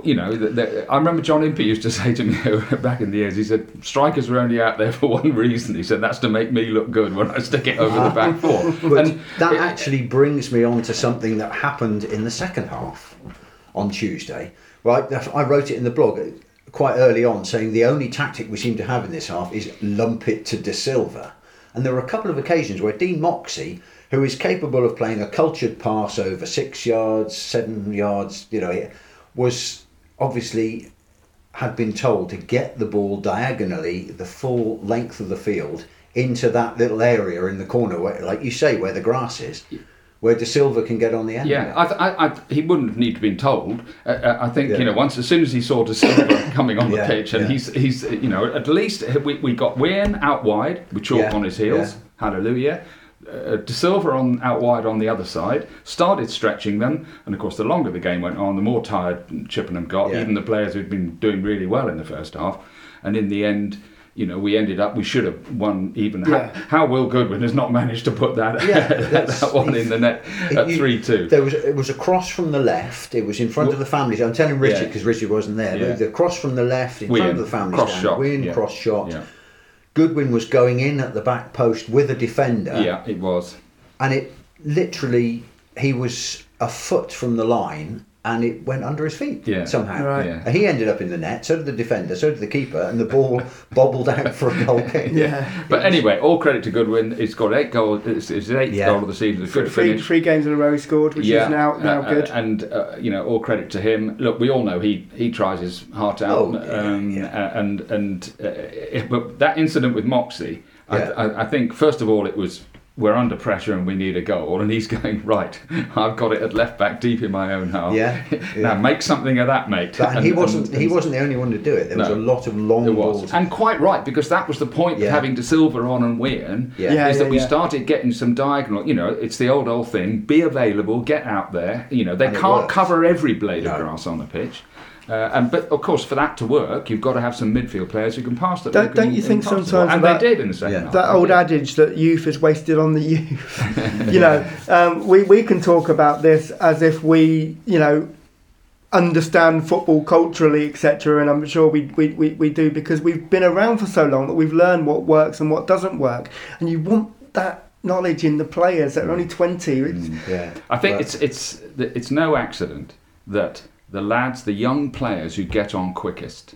You know, the, the, I remember John Impey used to say to me back in the years, he said, strikers were only out there for one reason. He said, that's to make me look good when I stick it over the back four. And that it, actually brings me on to something that happened in the second half on Tuesday. Right, I wrote it in the blog quite early on, saying the only tactic we seem to have in this half is lump it to De Silva. And there were a couple of occasions where Dean Moxey, who is capable of playing a cultured pass over six yards, seven yards, you know, was obviously had been told to get the ball diagonally the full length of the field into that little area in the corner, where, like you say, where the grass is, where De Silva can get on the end. Yeah, I th- I, I, he wouldn't need to have been told. Uh, I think yeah. you know once as soon as he saw De Silva coming on the yeah, pitch, and yeah. he's he's you know at least we we got Wynn out wide with Chalk yeah, on his heels. Yeah. Hallelujah. Uh, De Silva on out wide on the other side started stretching them, and of course the longer the game went on, the more tired Chippenham got, yeah. even the players who'd been doing really well in the first half. And in the end, you know, we ended up we should have won even. Yeah. How, how Will Goodwin has not managed to put that yeah, that, that one in the net at three two. There was it was a cross from the left. It was in front well, of the family zone. I'm telling Richard because yeah. Richard wasn't there. Yeah. The, the cross from the left in Wynn, front of the family cross shot. Wynn, yeah. cross shot. Yeah. Goodwin was going in at the back post with a defender. Yeah, it was. And it literally, he was a foot from the line and it went under his feet yeah. somehow. Right. Yeah. And he ended up in the net, so did the defender, so did the keeper, and the ball bobbled out for a goal kick. yeah. yeah. But anyway, all credit to Goodwin. He's got eight goals. It's his eighth yeah. goal of the season. It's a good finish. Three, three games in a row he scored, which yeah. is now, now uh, good. Uh, and, uh, you know, all credit to him. Look, we all know he, he tries his heart out. Oh, yeah, um, yeah. Uh, and and uh, it, but that incident with Moxey, yeah. I, I, I think, first of all, it was... we're under pressure and we need a goal, and he's going, right, I've got it at left back deep in my own half. Yeah, yeah. Now make something of that, mate. But and he wasn't and, and, he wasn't the only one to do it. There no, was a lot of long balls. And quite right, because that was the point yeah. of having De Silva on and Wynn, yeah. yeah, is yeah, that we yeah. started getting some diagonal, you know, it's the old old thing, be available, get out there, you know, they and can't cover every blade no. of grass on the pitch. Uh, and but of course, for that to work, you've got to have some midfield players who can pass that. Don't, don't you think sometimes? And that, they did in the second yeah. half. That old adage that youth is wasted on the youth. you know, um, we we can talk about this as if we, you know, understand football culturally, et cetera. And I'm sure we, we we we do, because we've been around for so long that we've learned what works and what doesn't work. And you want that knowledge in the players that are only twenty. Mm, yeah, I think but. it's it's it's no accident that. The lads, the young players who get on quickest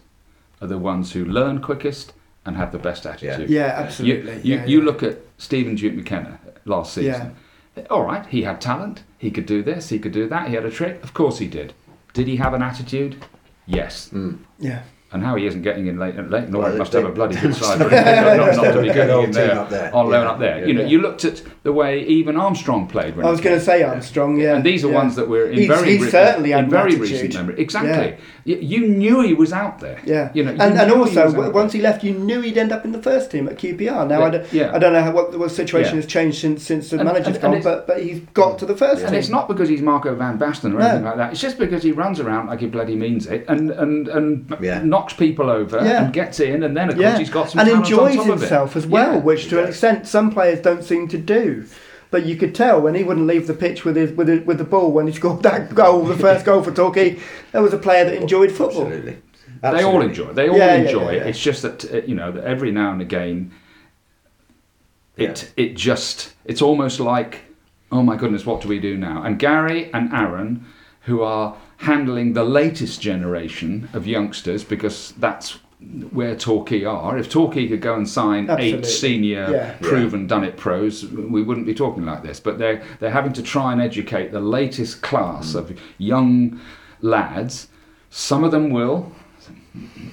are the ones who learn quickest and have the best attitude. Yeah, yeah absolutely. You, you, yeah, you yeah. look at Stephen Duke McKenna last season. Yeah. All right, he had talent. He could do this, he could do that. He had a trick. Of course he did. Did he have an attitude? Yes. Mm. Yeah. And how he isn't getting in late, late nor well, must they, have a bloody good side. Not, not, not to be getting in there, up there on loan yeah, up there. Yeah, you know, yeah. you looked at the way even Armstrong played. When I was going to say Armstrong, yeah. And these are yeah. ones that were in he's, very, he's re- certainly in very recent memory. Exactly. Yeah. You knew he was out there. Yeah. You know, you and and also he once he left, you knew he'd end up in the first team at Q P R. Now yeah. I, don't, yeah. I don't know how, what the situation yeah. has changed since since the and, manager's and, gone, and but but he's got to the first team. And it's not because he's Marco van Basten or anything like that. It's just because he runs around like he bloody means it, and and and not. people over yeah. and gets in, and then of course yeah. he's got some and enjoys on top himself of it. as well, yeah, which to an extent some players don't seem to do. But you could tell when he wouldn't leave the pitch with his with his, with the ball when he scored that goal, the first goal for Torquay. There was a player that enjoyed football. Absolutely, Absolutely. they all enjoy. It. They all yeah, enjoy yeah, yeah, yeah. it. It's just that you know that every now and again, it yeah. it just it's almost like, oh my goodness, what do we do now? And Gary and Aaron, who are handling the latest generation of youngsters, because that's where Torquay are. If Torquay could go and sign Absolutely. eight senior, yeah. proven, yeah. done it pros, we wouldn't be talking like this. But they're, they're having to try and educate the latest class mm. of young lads. Some of them will,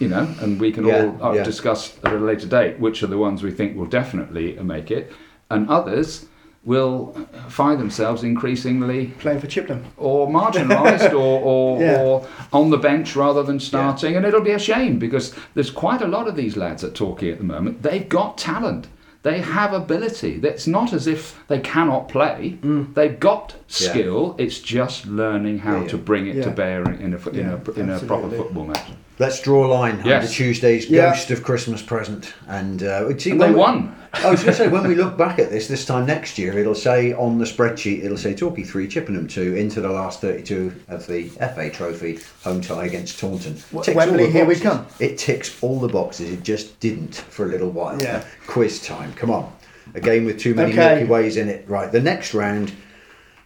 you know, and we can yeah. all uh, yeah. discuss at a later date which are the ones we think will definitely make it, and others will find themselves increasingly playing for Chippenham, or marginalised, or or, yeah. or on the bench rather than starting, yeah. and it'll be a shame because there's quite a lot of these lads at Torquay at the moment. They've got talent. They have ability. It's not as if they cannot play. Mm. They've got skill. Yeah. It's just learning how yeah, to bring it yeah. to bear in a in yeah, a, in a proper football match. Let's draw a line yes. under Tuesday's yeah. Ghost of Christmas Present. And, uh, see, and they we, won. I was going to say, when we look back at this, this time next year, it'll say on the spreadsheet, it'll say Torquay three, Chippenham two, into the last thirty-two of the F A Trophy home tie against Taunton. Ticks Wembley, here we come. It ticks all the boxes. It just didn't for a little while. Yeah. Quiz time, come on. A game with too many okay. Milky Ways in it. Right, the next round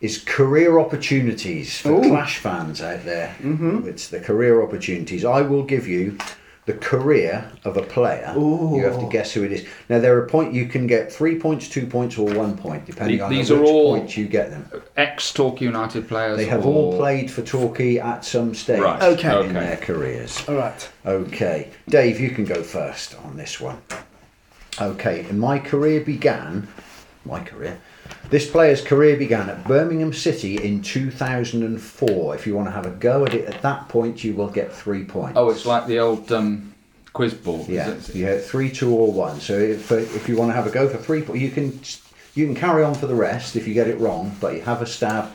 is career opportunities for Ooh. Clash fans out there. Mm-hmm. It's the career opportunities. I will give you the career of a player. Ooh. You have to guess who it is. Now, there are point you can get three points, two points, or one point, depending the, on which points you get them. Ex-Torquay United players. They have or... all played for Torquay at some stage right. okay. in okay. their careers. All right. Okay. Dave, you can go first on this one. Okay. And my career began... My career... This player's career began at Birmingham City in two thousand four. If you want to have a go at it at that point, you will get three points. Oh, it's like the old um, quiz ball. Yeah, is it? Yeah, three, two, or one. So if if you want to have a go for three points, you can you can carry on for the rest if you get it wrong, but you have a stab.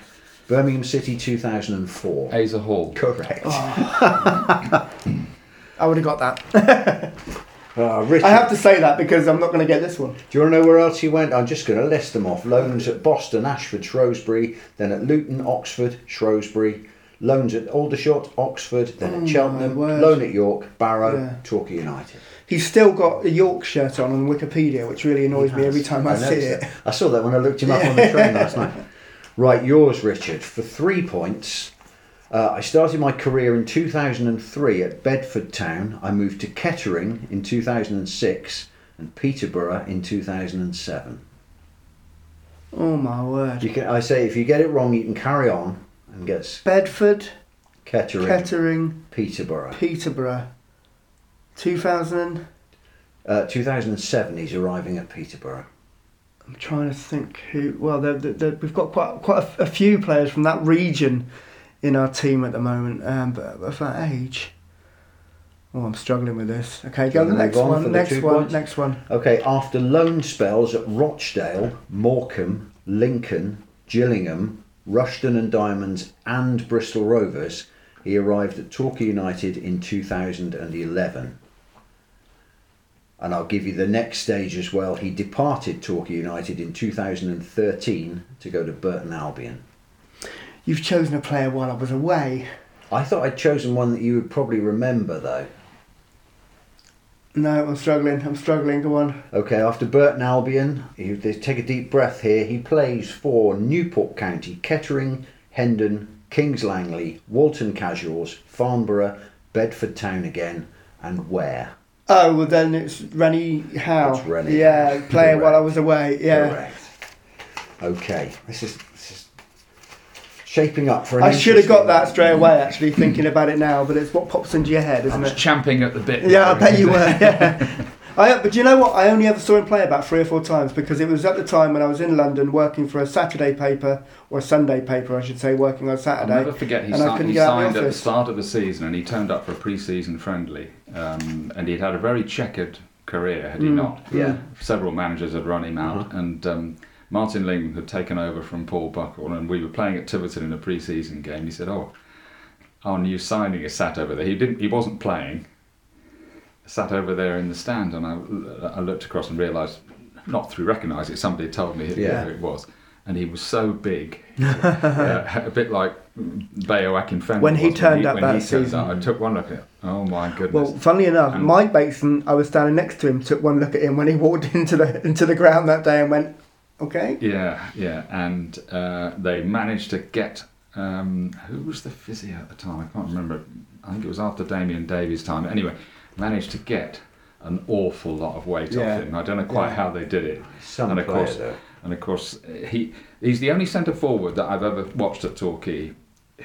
Birmingham City two thousand four. Asa Hall. Correct. Oh. I would have got that. Oh, I have to say that because I'm not going to get this one. Do you want to know where else he went? I'm just going to list them off. Loans at Boston, Ashford, Shrewsbury, then at Luton, Oxford, Shrewsbury. Loans at Aldershot, Oxford, then oh at Cheltenham. Loan at York, Barrow, yeah. Torquay United. He's still got a York shirt on on Wikipedia, which really annoys me every time I, I see it. That. I saw that when I looked him up on the train last night. Right, yours, Richard. For three points... Uh, I started my career in two thousand three at Bedford Town. I moved to Kettering in two thousand six and Peterborough in two thousand seven. Oh my word. You can, I say if you get it wrong, you can carry on and guess. Bedford, Kettering, Kettering Peterborough. Peterborough. two thousand? Uh, two thousand seven he's arriving at Peterborough. I'm trying to think who... Well, they're, they're, we've got quite, quite a, a few players from that region in our team at the moment, um, but of that age. Oh, I'm struggling with this. Okay, go to the next one, the next one, points. next one. Okay, after loan spells at Rochdale, Morecambe, Lincoln, Gillingham, Rushden and Diamonds and Bristol Rovers, he arrived at Torquay United in two thousand eleven. And I'll give you the next stage as well. He departed Torquay United in two thousand thirteen to go to Burton Albion. You've chosen a player while I was away. I thought I'd chosen one that you would probably remember, though. No, I'm struggling. I'm struggling. Go on. OK, after Burton Albion, you take a deep breath here. He plays for Newport County, Kettering, Hendon, Kings Langley, Walton Casuals, Farnborough, Bedford Town again, and Ware. Oh, well, then it's Rennie Howe. It's Rennie. Yeah, player Correct. While I was away. Yeah. Correct. OK, this is... This is shaping up for an I should have got that straight away, actually, thinking about it now, but it's what pops into your head, isn't it? I was champing at the bit. Yeah, I bet you were, yeah. I, but do you know what? I only ever saw him play about three or four times because it was at the time when I was in London working for a Saturday paper, or a Sunday paper, I should say, working on Saturday. I'll never forget he, si- he signed the at the start of the season and he turned up for a pre-season friendly um, and he'd had a very checkered career, had he mm, not? Yeah. Several managers had run him out uh-huh. and... Um, Martin Ling had taken over from Paul Buckle and we were playing at Tiverton in a pre-season game. He said, oh, our new signing is sat over there. He didn't. He wasn't playing. Sat over there in the stand and I, I looked across and realised, not through recognising it, somebody told me who yeah. it was. And he was so big, uh, a bit like Bayo Akinfenwa. When he turned up that season. I took one look at him. Oh my goodness. Well, funnily enough, and Mike Bateson, I was standing next to him, took one look at him when he walked into the into the ground that day and went... Okay. Yeah, yeah, and uh, they managed to get um, who was the physio at the time? I can't remember. I think it was after Damien Davies' time. Anyway, managed to get an awful lot of weight yeah. off him. I don't know quite yeah. how they did it. Some and of player, course, though. and of course, he he's the only centre forward that I've ever watched at Torquay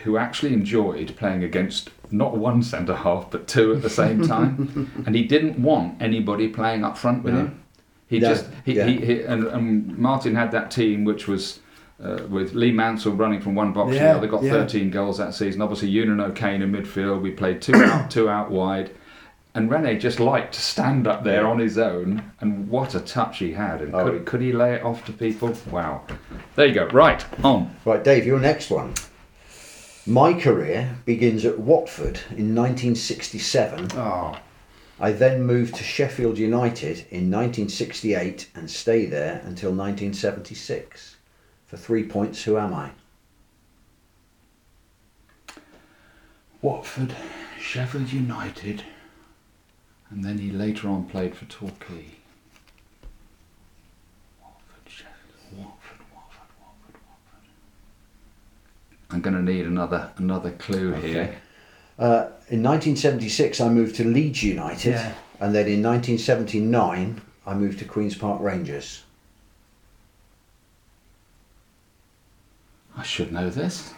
who actually enjoyed playing against not one centre half but two at the same time, and he didn't want anybody playing up front with no. him. He no, just he, yeah. he, he and, and Martin had that team which was uh, with Lee Mansell running from one box yeah, to the other. Got yeah. thirteen goals that season. Obviously, Eunan O'Kane in midfield. We played two out, two out wide. And Rene just liked to stand up there on his own, and what a touch he had. And oh, could, he... could he lay it off to people? Wow. There you go. Right, on. Right, Dave, your next one. My career begins at Watford in nineteen sixty-seven. Oh. I then moved to Sheffield United in nineteen sixty-eight and stay there until nineteen seventy-six. For three points, who am I? Watford, Sheffield United... And then he later on played for Torquay. Watford, Sheffield, Watford, Watford, Watford, Watford. I'm going to need another another clue okay. here. Uh, in nineteen seventy-six, I moved to Leeds United, yeah. and then in nineteen seventy-nine, I moved to Queen's Park Rangers. I should know this.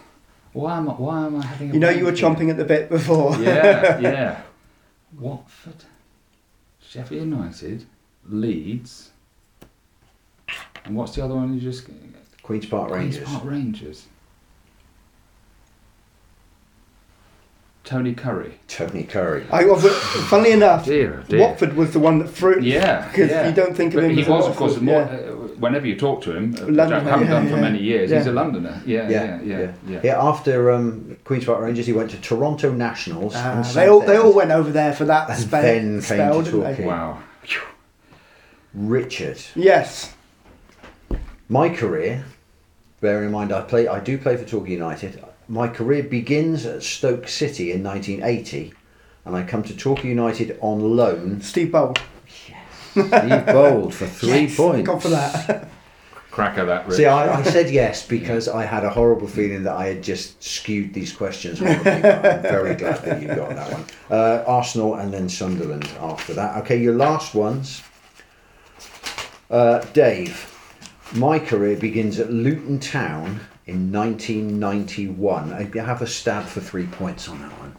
Why am I, why am I having a... You know, you were here? Chomping at the bit before. Yeah, yeah. Watford. Sheffield United, Leeds, and what's the other one you just... Queen's Park Rangers. Queen's Park Rangers. Tony Curry. Tony Curry. I, funnily enough, dear, dear. Watford was the one that threw... Yeah, Because yeah. you don't think of but him he as... He was, Watford, of course, more, yeah. uh, whenever you talk to him, London, which I haven't yeah, done yeah. for many years, yeah. he's a Londoner. Yeah, yeah, yeah. yeah, yeah. yeah. yeah after um, Queen's Park Rangers, he went to Toronto Nationals. Uh, and they all they all went over there for that and spell, then spell, to didn't they? Wow. Richard. Yes. My career, bear in mind, I play. I do play for Torquay United. My career begins at Stoke City in nineteen eighty, and I come to Torquay United on loan. Steve Bould. Yes. Steve Bould for three yes, points. Gone for that. Cracker that, Rich. See, I, I said yes because I had a horrible feeling that I had just skewed these questions horribly. I'm very glad that you got that one. Uh, Arsenal and then Sunderland after that. Okay, your last ones. Uh, Dave, my career begins at Luton Town in nineteen ninety-one. I have a stab for three points on that one.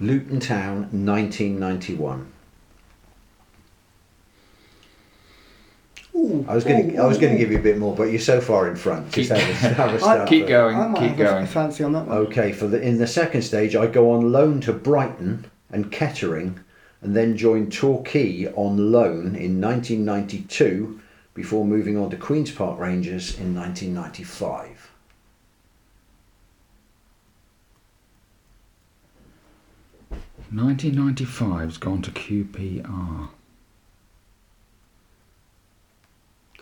Luton Town, nineteen ninety-one. Ooh, I was going to I was going to give you a bit more, but you're so far in front. Keep, have a, have a stab, keep going. I might keep have going. A fancy on that one. Okay, for the in the second stage, I go on loan to Brighton and Kettering, and then join Torquay on loan in nineteen ninety-two. Before moving on to Queen's Park Rangers in nineteen ninety-five. nineteen ninety-five's gone to Q P R.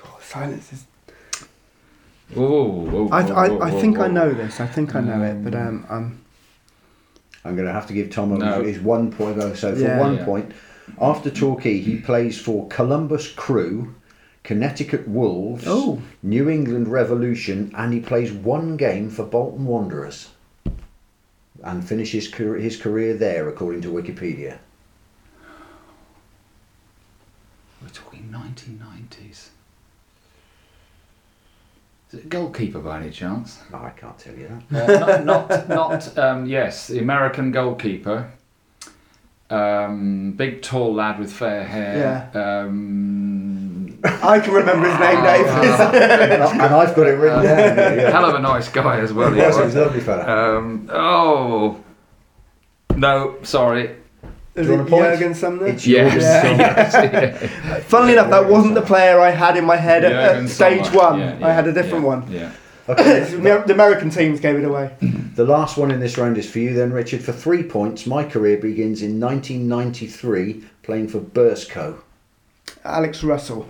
God, silence is... Oh, oh, I, th- oh, I, oh, I think oh, I know this. I think um, I know it, but um, I'm... I'm going to have to give Tom no. his one point. Oh, so for yeah, one yeah. point, after Torquay, he plays for Columbus Crew, Connecticut Wolves, oh. New England Revolution, and he plays one game for Bolton Wanderers and finishes his career there, according to Wikipedia. We're talking nineteen nineties. Is it a goalkeeper by any chance? No, I can't tell you that. Uh, not, not, not um, yes, the American goalkeeper. Um, big, tall lad with fair hair. Yeah. Um, I can remember his name, Davis. Uh, and I've got it written uh, down. Yeah, yeah. Hell of a nice guy as well. Yes, he was a lovely fella. Um, oh, no, sorry. Is it Jürgen Sumner? It's yes. yes. yes. Yeah. Funnily enough, that wasn't the player I had in my head at, at stage Sumner. One. Yeah, yeah, I had a different yeah, one. Yeah. Okay. The American teams gave it away. The last one in this round is for you then, Richard. For three points, my career begins in nineteen ninety-three, playing for Burscoe. Alex Russell.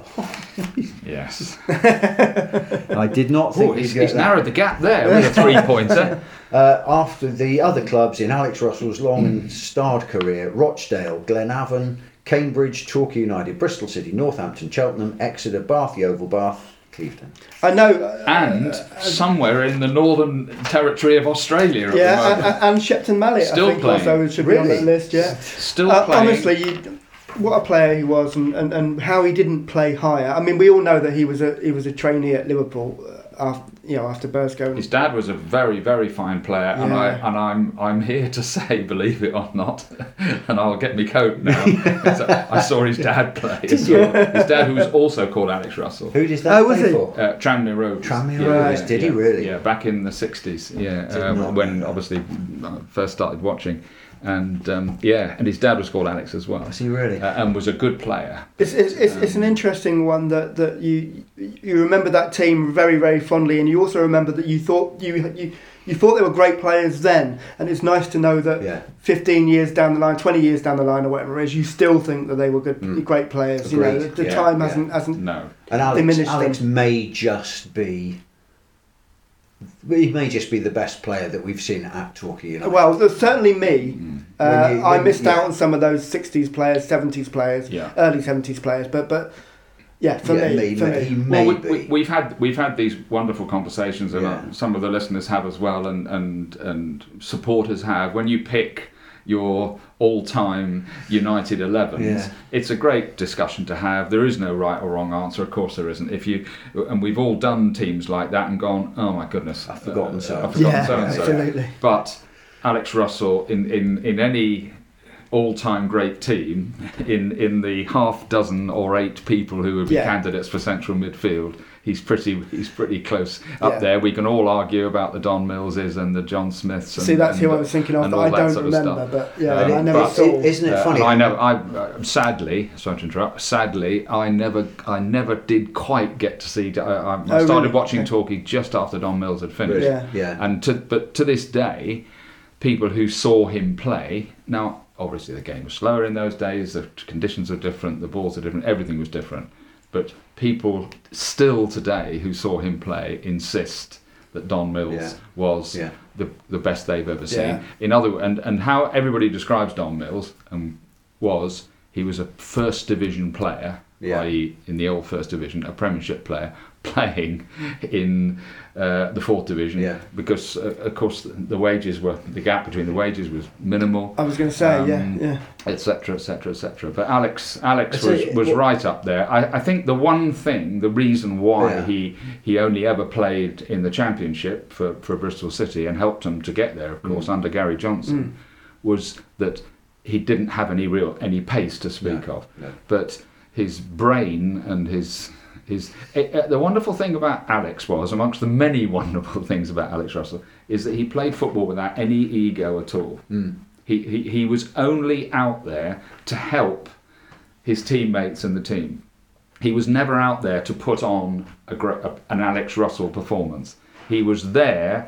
Yes. I did not think... Ooh, he's, he's narrowed the gap there with a three-pointer. Uh, after the other clubs in Alex Russell's long and mm. starred career, Rochdale, Glenavon, Cambridge, Torquay United, Bristol City, Northampton, Cheltenham, Exeter, Bath, Yeovil, Bath... Cleveland. I know. Uh, and uh, somewhere in the northern territory of Australia. Yeah, and, and, and Shepton Mallet, I think, playing. Also should really? Be on that list, yeah. Still uh, playing. Honestly, what a player he was, and, and, and how he didn't play higher. I mean, we all know that he was a he was a trainee at Liverpool after, you know, after Burscoe. His dad was a very, very fine player, yeah. and, I, and I'm I'm here to say, believe it or not, and I'll get me coat now, I saw his dad play. His dad, who was also called Alex Russell. Who did that oh, play was he? for? Uh, Tranmere Rovers. Tranmere yeah, Rovers, yeah, did yeah, he really? Yeah, back in the sixties, yeah, uh, when obviously I first started watching. And um, yeah, and his dad was called Alex as well. Was he really? Uh, and was a good player. It's it's it's, um, it's an interesting one that, that you you remember that team very very fondly, and you also remember that you thought you you, you thought they were great players then, and it's nice to know that yeah. fifteen years down the line, twenty years down the line, or whatever it is, you still think that they were good mm. great players. Agreed. You know, the yeah, time yeah. hasn't hasn't no. And Alex, diminished Alex them. May just be. He may just be the best player that we've seen at Torquay United. Well, certainly me. Mm. Uh, when you, when, I missed yeah. out on some of those sixties players, seventies players, yeah. early seventies players. But but yeah, for yeah, me, for me. me. Well, we, we, we've had we've had these wonderful conversations, and yeah. some of the listeners have as well, and and and supporters have. When you pick your all-time United elevens, yeah. it's a great discussion to have. There is no right or wrong answer, of course there isn't. If you and we've all done teams like that and gone, oh my goodness, I've forgotten uh, so. I've forgotten yeah, so and so. Absolutely. But Alex Russell in in in any all-time great team, in in the half dozen or eight people who would be yeah. candidates for central midfield, he's pretty he's pretty close up yeah. there. We can all argue about the Don Millses and the John Smiths and, see that's and, who I was thinking of, but I don't sort of remember stuff. But yeah um, I never saw it, isn't it uh, funny I know I uh, sadly sorry to interrupt sadly I never I never did quite get to see I, I, I started oh, really? watching okay. Torquay just after Don Mills had finished yeah. yeah. and to, but to this day people who saw him play now obviously the game was slower in those days, the conditions were different, the balls were different, everything was different, but people still today who saw him play insist that Don Mills yeah. was yeah. the the best they've ever seen. Yeah. In other and and how everybody describes Don Mills and was he was a first division player, yeah. that is in the old first division, a Premiership player playing in uh, the fourth division yeah. because uh, of course the wages were the gap between the wages was minimal. I was going to say um, yeah yeah etc etc etc but Alex Alex so, was, was well, right up there. I, I think the one thing the reason why yeah. he he only ever played in the Championship for, for Bristol City and helped them to get there of course mm. under Gary Johnson mm. was that he didn't have any real any pace to speak no, of no. but his brain and his Is, it, uh, the wonderful thing about Alex was, amongst the many wonderful things about Alex Russell, is that he played football without any ego at all. Mm. He, he he was only out there to help his teammates and the team. He was never out there to put on a, a, an Alex Russell performance. He was there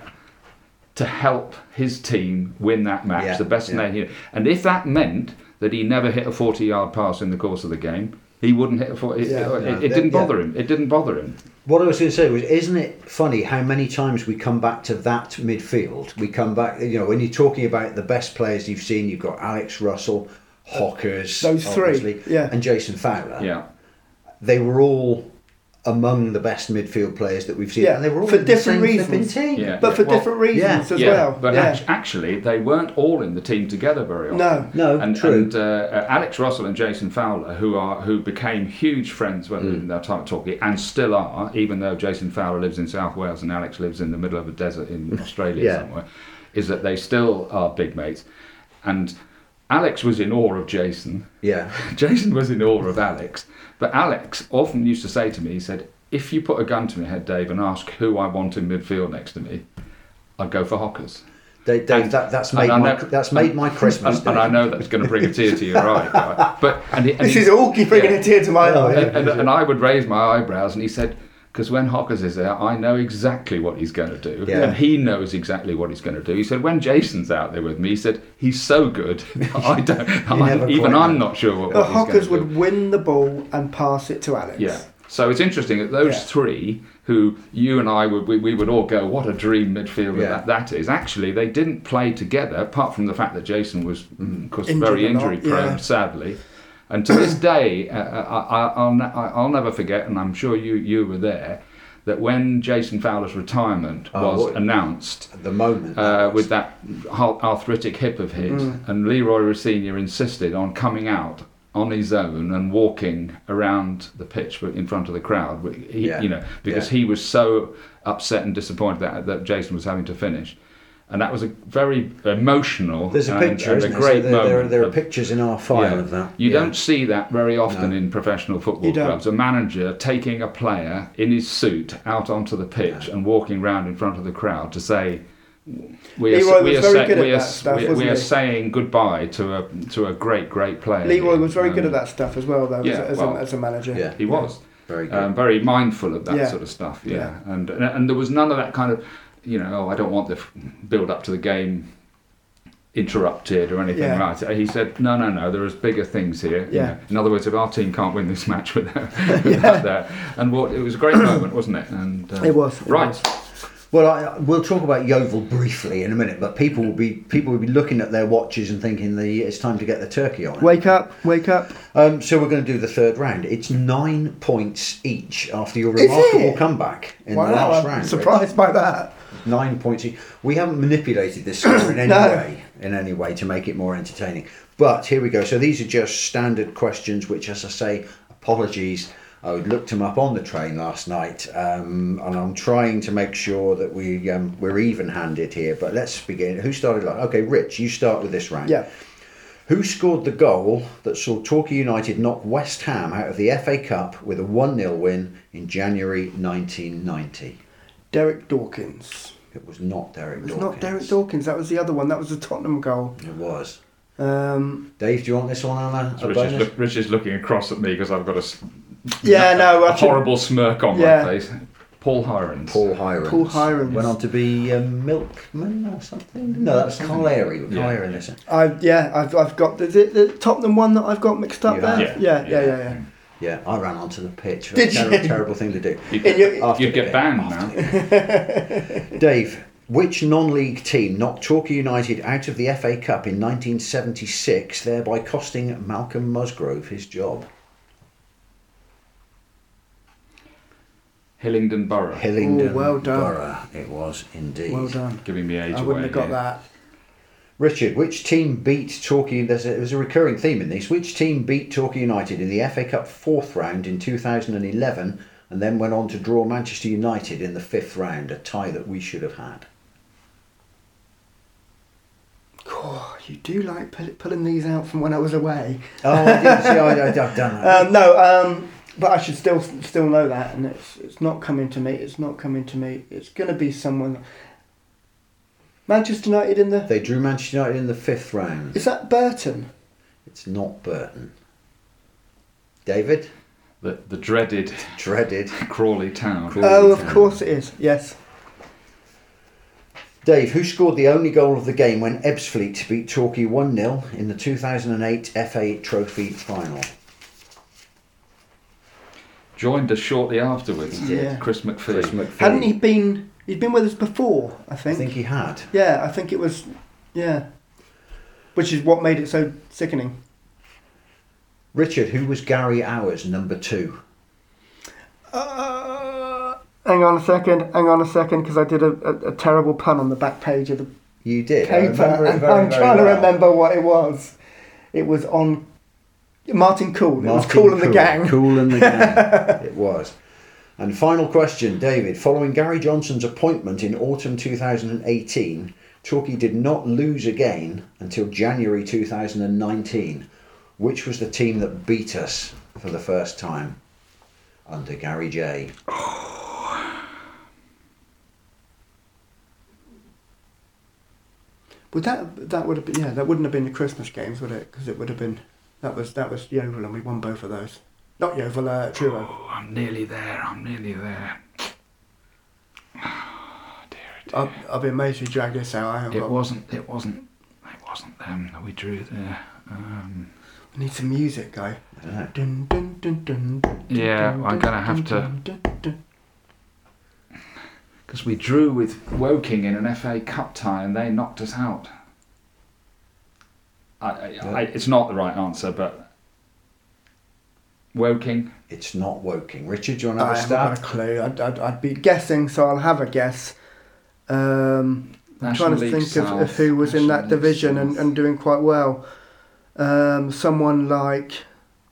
to help his team win that match, yeah, the best yeah. they and if that meant that he never hit a forty-yard pass in the course of the game, he wouldn't hit for it. Yeah, it, no, it didn't bother yeah. him. It didn't bother him. What I was going to say was, isn't it funny how many times we come back to that midfield? We come back, you know, when you're talking about the best players you've seen, you've got Alex Russell, Hockers, those three, yeah. and Jason Fowler. Yeah, they were all among the best midfield players that we've seen, yeah. and they were all for in different the same reasons. Team. Yeah. But yeah. for well, different reasons yeah. as yeah. well. But yeah. actually, they weren't all in the team together very often. No, no, and, true. And uh, Alex Russell and Jason Fowler, who are who became huge friends when mm. in their time at Torquay, and still are, even though Jason Fowler lives in South Wales and Alex lives in the middle of a desert in Australia yeah. somewhere, is that they still are big mates. And Alex was in awe of Jason. Yeah, Jason was in awe of Alex. But Alex often used to say to me, he said, if you put a gun to my head, Dave, and ask who I want in midfield next to me, I'd go for Hockers. Dave, Dave and, that, that's, made know, my, that's made and, my Christmas. And, and I know that's going to bring a tear to your eye. Right? But, and, and this he, is all keep bringing yeah, a tear to my yeah, eye. And, and, and I would raise my eyebrows, and he said, because when Hockers is there, I know exactly what he's going to do. Yeah. And he knows exactly what he's going to do. He said, when Jason's out there with me, he said, he's so good. I don't, I, even I'm not sure what, what he's going to do. Hockers would win the ball and pass it to Alex. Yeah. So it's interesting that those yeah. three, who you and I, would we, we would all go, what a dream midfielder yeah. that, that is. Actually, they didn't play together, apart from the fact that Jason was, of course, injured very injury prone, yeah. sadly. And to this day, uh, I, I'll, I'll never forget, and I'm sure you, you were there, that when Jason Fowler's retirement was oh, what, announced, at the moment uh, with that arthritic hip of his, mm. and Leroy Resina insisted on coming out on his own and walking around the pitch in front of the crowd, he, yeah. you know, because yeah. he was so upset and disappointed that, that Jason was having to finish. And that was a very emotional. There's a picture, and a great so there, moment. There are, there are of, pictures in our file yeah, of that. You yeah. don't see that very often no. in professional football clubs. A manager taking a player in his suit out onto the pitch yeah. and walking round in front of the crowd to say, We Leroy are, was we very are, good we at are, that stuff, we, wasn't we he? are saying goodbye to a to a great, great player. Leroy was very um, good at that stuff as well, though, yeah, as, as, well, a, as a manager. Yeah, he yeah. was. Very good. Um, very mindful of that yeah. sort of stuff, yeah. yeah. And, and and there was none of that kind of, you know, oh, I don't want the build-up to the game interrupted or anything yeah. right. He said, no, no, no, there are bigger things here. Yeah. You know? In other words, if our team can't win this match without, without that. And what, it was a great moment, wasn't it? And uh, It was. It right. Was. Well, I, we'll talk about Yeovil briefly in a minute, but people will be people will be looking at their watches and thinking the it's time to get the turkey on. Wake up, wake up. Um, so we're going to do the third round. It's nine points each after your remarkable comeback in wow, the last I'm round. Surprised right? by that. Nine points each. We haven't manipulated this score in any no. way, in any way to make it more entertaining. But here we go. So these are just standard questions, which, as I say, apologies. I looked them up on the train last night, um, and I'm trying to make sure that we, um, we're even-handed here. But let's begin. Who started last? Okay, Rich, you start with this round. Yeah. Who scored the goal that saw Torquay United knock West Ham out of the F A Cup with a one nil win in January nineteen ninety? Derek Dawkins. It was not Derek Dawkins. It was Dawkins. not Derek Dawkins. That was the other one. That was the Tottenham goal. It was. Um, Dave, do you want this one on a, so a Rich, bonus? Is look, Rich is looking across at me because I've got a... Yeah, no, a horrible smirk on yeah. my face. Paul Hirons. Paul Hirons. Paul Hirons went on to be a milkman or something. No, that's Colliery. Colliery, yeah. isn't it? I yeah, I've I've got the, the Tottenham one that I've got mixed up you there. Yeah. Yeah, yeah, yeah, yeah, yeah. Yeah, I ran onto the pitch. Did you? Terrible, terrible thing to do. You'd, you'd get banned now. Dave, which non-league team knocked Torquay United out of the F A Cup in nineteen seventy-six, thereby costing Malcolm Musgrove his job? Hillingdon Borough. Hillingdon Ooh, well done. Borough, it was indeed. Well done. Giving me age I away. I wouldn't have got here. that. Richard, which team beat Torquay... There's a, there's a recurring theme in this. Which team beat Torquay United in the F A Cup fourth round in two thousand eleven and then went on to draw Manchester United in the fifth round, a tie that we should have had? Oh, you do like pull, pulling these out from when I was away. Oh, I didn't see. I, I've done that. Um, no, um... But I should still still know that, and it's it's not coming to me. It's not coming to me. It's going to be someone. Manchester United in the. They drew Manchester United in the fifth round. Is that Burton? It's not Burton. David. The the dreaded dreaded Crawley Town. Crawley oh, of Town. course it is. Yes. Dave, who scored the only goal of the game when Ebbsfleet beat Torquay one nil in the two thousand eight F A Trophy final? Joined us shortly afterwards. Yeah. Chris McPhee. Chris McPhee. Hadn't he been? He'd been with us before, I think. I think he had. Yeah, I think it was. Yeah, which is what made it so sickening. Richard, who was Gary Hours number two? Uh, hang on a second. Hang on a second, because I did a, a, a terrible pun on the back page of the. You did. Paper. I remember it very, I'm very trying well. to remember what it was. It was on. Martin Cool. Martin it was Cool and the Gang. Cool and the Gang. It was. And final question, David. Following Gary Johnson's appointment in autumn two thousand eighteen, Torquay did not lose again until January two thousand nineteen. Which was the team that beat us for the first time under Gary J? Would that that would have been yeah? That wouldn't have been the Christmas games, would it? Because it would have been. That was that was Yeovil, and we won both of those. Not Yeovil, uh, Truro. Oh, I'm nearly there. I'm nearly there. Oh, dear, dear. I'll, I'll be amazed if you drag this out. I haven't it got... wasn't. It wasn't. It wasn't them that we drew there. Um, we need some music, guy. Yeah, dun, dun, dun, dun, dun, yeah dun, I'm gonna have dun, to. Because we drew with Woking in an F A Cup tie, and they knocked us out. I, I, I, it's not the right answer, but Woking. It's not Woking. Richard, do you want to have I a stab? I haven't got a clue. I'd, I'd, I'd be guessing, so I'll have a guess. Um, I'm trying to think of, of who was National in that League division and, and doing quite well. Um, someone like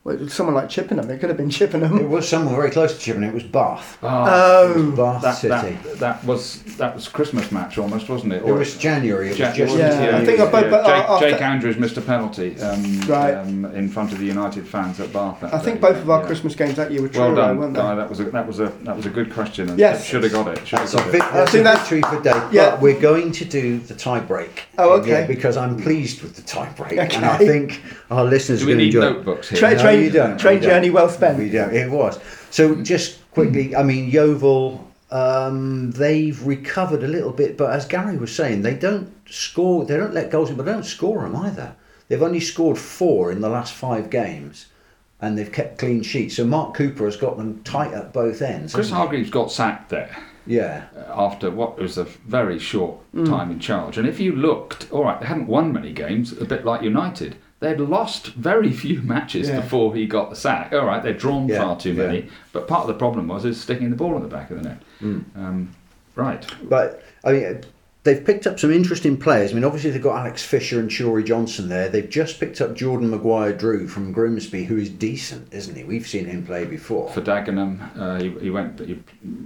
Well, someone like Chippenham. It could have been Chippenham. It was someone very close to Chippenham. It was Bath. Oh, it was Bath that, City. That, that was that was Christmas match almost, wasn't it? Or it was January. It Jan- was just yeah. January. I think I both, yeah. Jake, Jake Andrews missed a penalty um, right. um, in front of the United fans at Bath. That I day, think both of our yeah. Christmas games that year were well done, weren't they? No, that was a, that was a that was a good question. And yes, should have got it. Should that's have got a big, it. That's I think that's true for Dave. Yeah. But we're going to do the tie break. Oh, okay. Because I'm pleased with the tie break, okay. And I think our listeners are going to enjoy. Do we need notebooks here? You don't. Train we journey don't. Well spent. We don't. It was. So just quickly, I mean, Yeovil, um, they've recovered a little bit, but as Gary was saying, they don't score, they don't let goals in, but they don't score them either. They've only scored four in the last five games, and they've kept clean sheets. So Mark Cooper has got them tight at both ends. Chris Hargreaves got sacked there. Yeah. After what was a very short mm. time in charge. And if you looked, all right, they hadn't won many games, a bit like United. They'd lost very few matches yeah. before he got the sack. All right, they'd drawn yeah, far too yeah. many, but part of the problem was is sticking the ball in the back of the net. Mm. Um, right. But, I mean, they've picked up some interesting players. I mean, obviously they've got Alex Fisher and Shorey Johnson there. They've just picked up Jordan Maguire-Drew from Grimsby, who is decent, isn't he? We've seen him play before. For Dagenham, uh, he, he went he,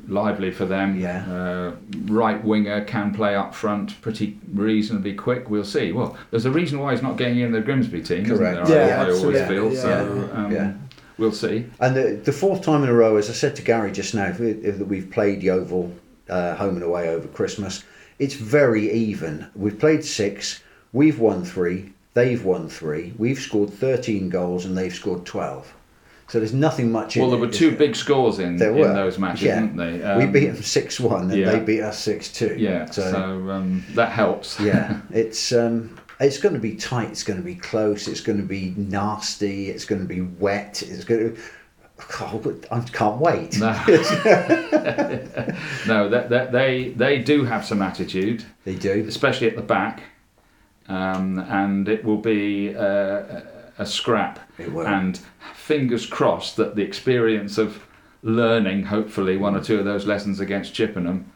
lively for them. Yeah. Uh, right winger, can play up front, pretty reasonably quick. We'll see. Well, there's a reason why he's not getting in the Grimsby team, correct. Isn't there? Yeah, I, I always feel. Yeah. So, um, yeah. We'll see. And the, the fourth time in a row, as I said to Gary just now, that we've played Yeovil uh, home and away over Christmas. It's very even. We've played six, we've won three, they've won three, we've scored thirteen goals and they've scored twelve. So there's nothing much in well, there were two big scores in, in those matches, yeah. weren't they? Um, we beat them six one and yeah. they beat us six two. Yeah, so, so um, that helps. yeah, it's um, it's going to be tight, it's going to be close, it's going to be nasty, it's going to be wet, it's going to... Oh, I can't wait. No, no that, that, they they do have some attitude. They do. Especially at the back. Um, and it will be a, a scrap. It will. And fingers crossed that the experience of learning, hopefully, one or two of those lessons against Chippenham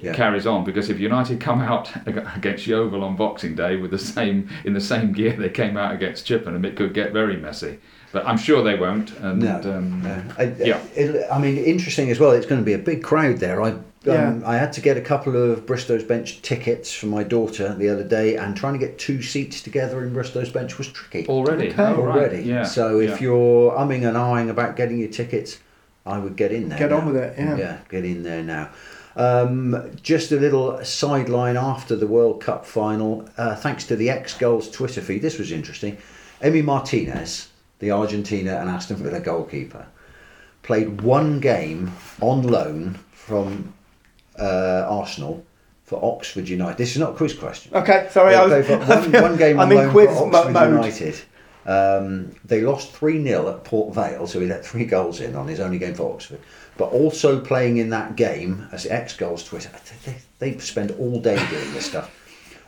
yeah. carries on. Because if United come out against Yeovil on Boxing Day with the same in the same gear they came out against Chippenham, it could get very messy. But I'm sure they won't. And, no, um, no. I, yeah. It, I mean, interesting as well. It's going to be a big crowd there. I, um, yeah. I had to get a couple of Bristow's Bench tickets for my daughter the other day, and trying to get two seats together in Bristow's Bench was tricky. Already, okay. oh, already. Right. Yeah. So if yeah. you're umming and ahhing about getting your tickets, I would get in there. Get now. on with it. Yeah. Yeah. Get in there now. Um, just a little sideline after the World Cup final. Uh, thanks to the ex-goals Twitter feed. This was interesting. Emi Martinez, the Argentina and Aston Villa goalkeeper, played one game on loan from uh, Arsenal for Oxford United. This is not a quiz question. Okay, sorry. They I was, played one, I one game on I'm loan for Oxford mode. United. Um, they lost three nil at Port Vale, so he let three goals in on his only game for Oxford. But also playing in that game, as ex-goals Twitter, they, they spend all day doing this stuff.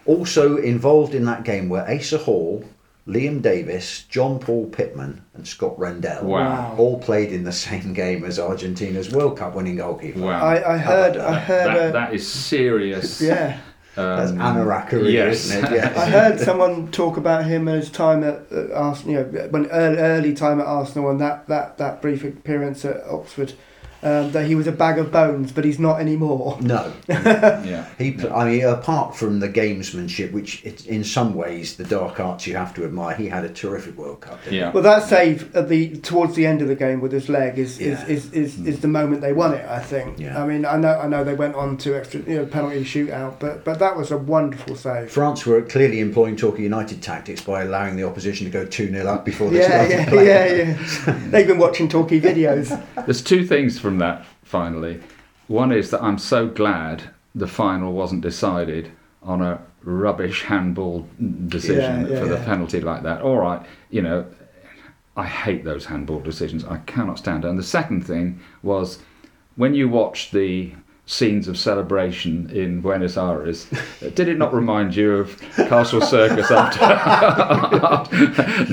Also involved in that game were Asa Hall, Liam Davis, John Paul Pittman and Scott Rendell wow. all played in the same game as Argentina's World Cup winning goalkeeper. Wow. I, I heard... That, I heard that, uh, that is serious. Yeah. Um, That's anoraka, yes. isn't it? Yes. I heard someone talk about him and his time at, at Arsenal, you know, when early, early time at Arsenal and that, that, that brief appearance at Oxford. Um, that he was a bag of bones, but he's not anymore. No, yeah. He, yeah. I mean, apart from the gamesmanship, which it, in some ways the dark arts you have to admire, he had a terrific World Cup. Didn't yeah. Well, that save at the towards the end of the game with his leg is yeah. is is is, mm. is the moment they won it. I think. Yeah. I mean, I know, I know they went on to extra you know, penalty shootout, but but that was a wonderful save. France were clearly employing Torquay United tactics by allowing the opposition to go two nil up before they yeah, started yeah, playing. Yeah, yeah, yeah. They've been watching Torquay videos. There's two things for. From that, finally, one is that I'm so glad the final wasn't decided on a rubbish handball decision yeah, yeah, for yeah. the penalty like that. All right, you know, I hate those handball decisions. I cannot stand it. And the second thing was when you watch the scenes of celebration in Buenos Aires. Did it not remind you of Castle Circus after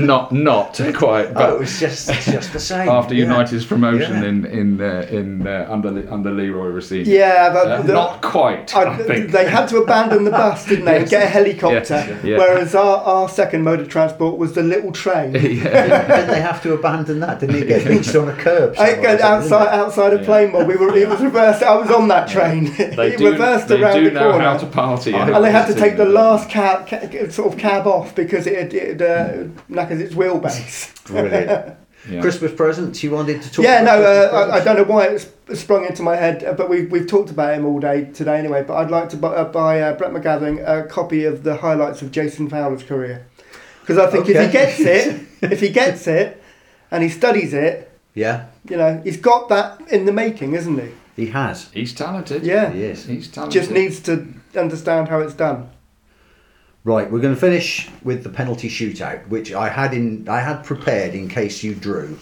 not not quite but oh, it was just just the same after yeah. United's promotion yeah. in in uh, in uh, under under Leroy Resina. Yeah, but uh, the, not quite. I, I think. They had to abandon the bus, didn't they? Yes. Get a helicopter. Yes. Yeah. Whereas our, our second mode of transport was the little train. Yeah. Didn't they have to abandon that? Didn't it get reached on a curb? I, outside outside a yeah. plane while we were it was reversed. I was on that train. Yeah. They do, reversed they around do the know corner. How to party, and, and they had to take the last cab, cab, sort of cab off because it had uh, knackers its wheelbase. Brilliant. Yeah. Christmas presents you wanted to talk yeah, about? Yeah, no, uh, I, I don't know why it sprung into my head, but we've, we've talked about him all day today anyway. But I'd like to buy, uh, buy uh, Brett McGathering a copy of the highlights of Jason Fowler's career, because I think okay. if he gets it, if he gets it, and he studies it, yeah, you know, he's got that in the making, isn't he? He has. He's talented. Yeah. He is. He's talented. Just needs to understand how it's done. Right, we're going to finish with the penalty shootout, which I had in I had prepared in case you drew,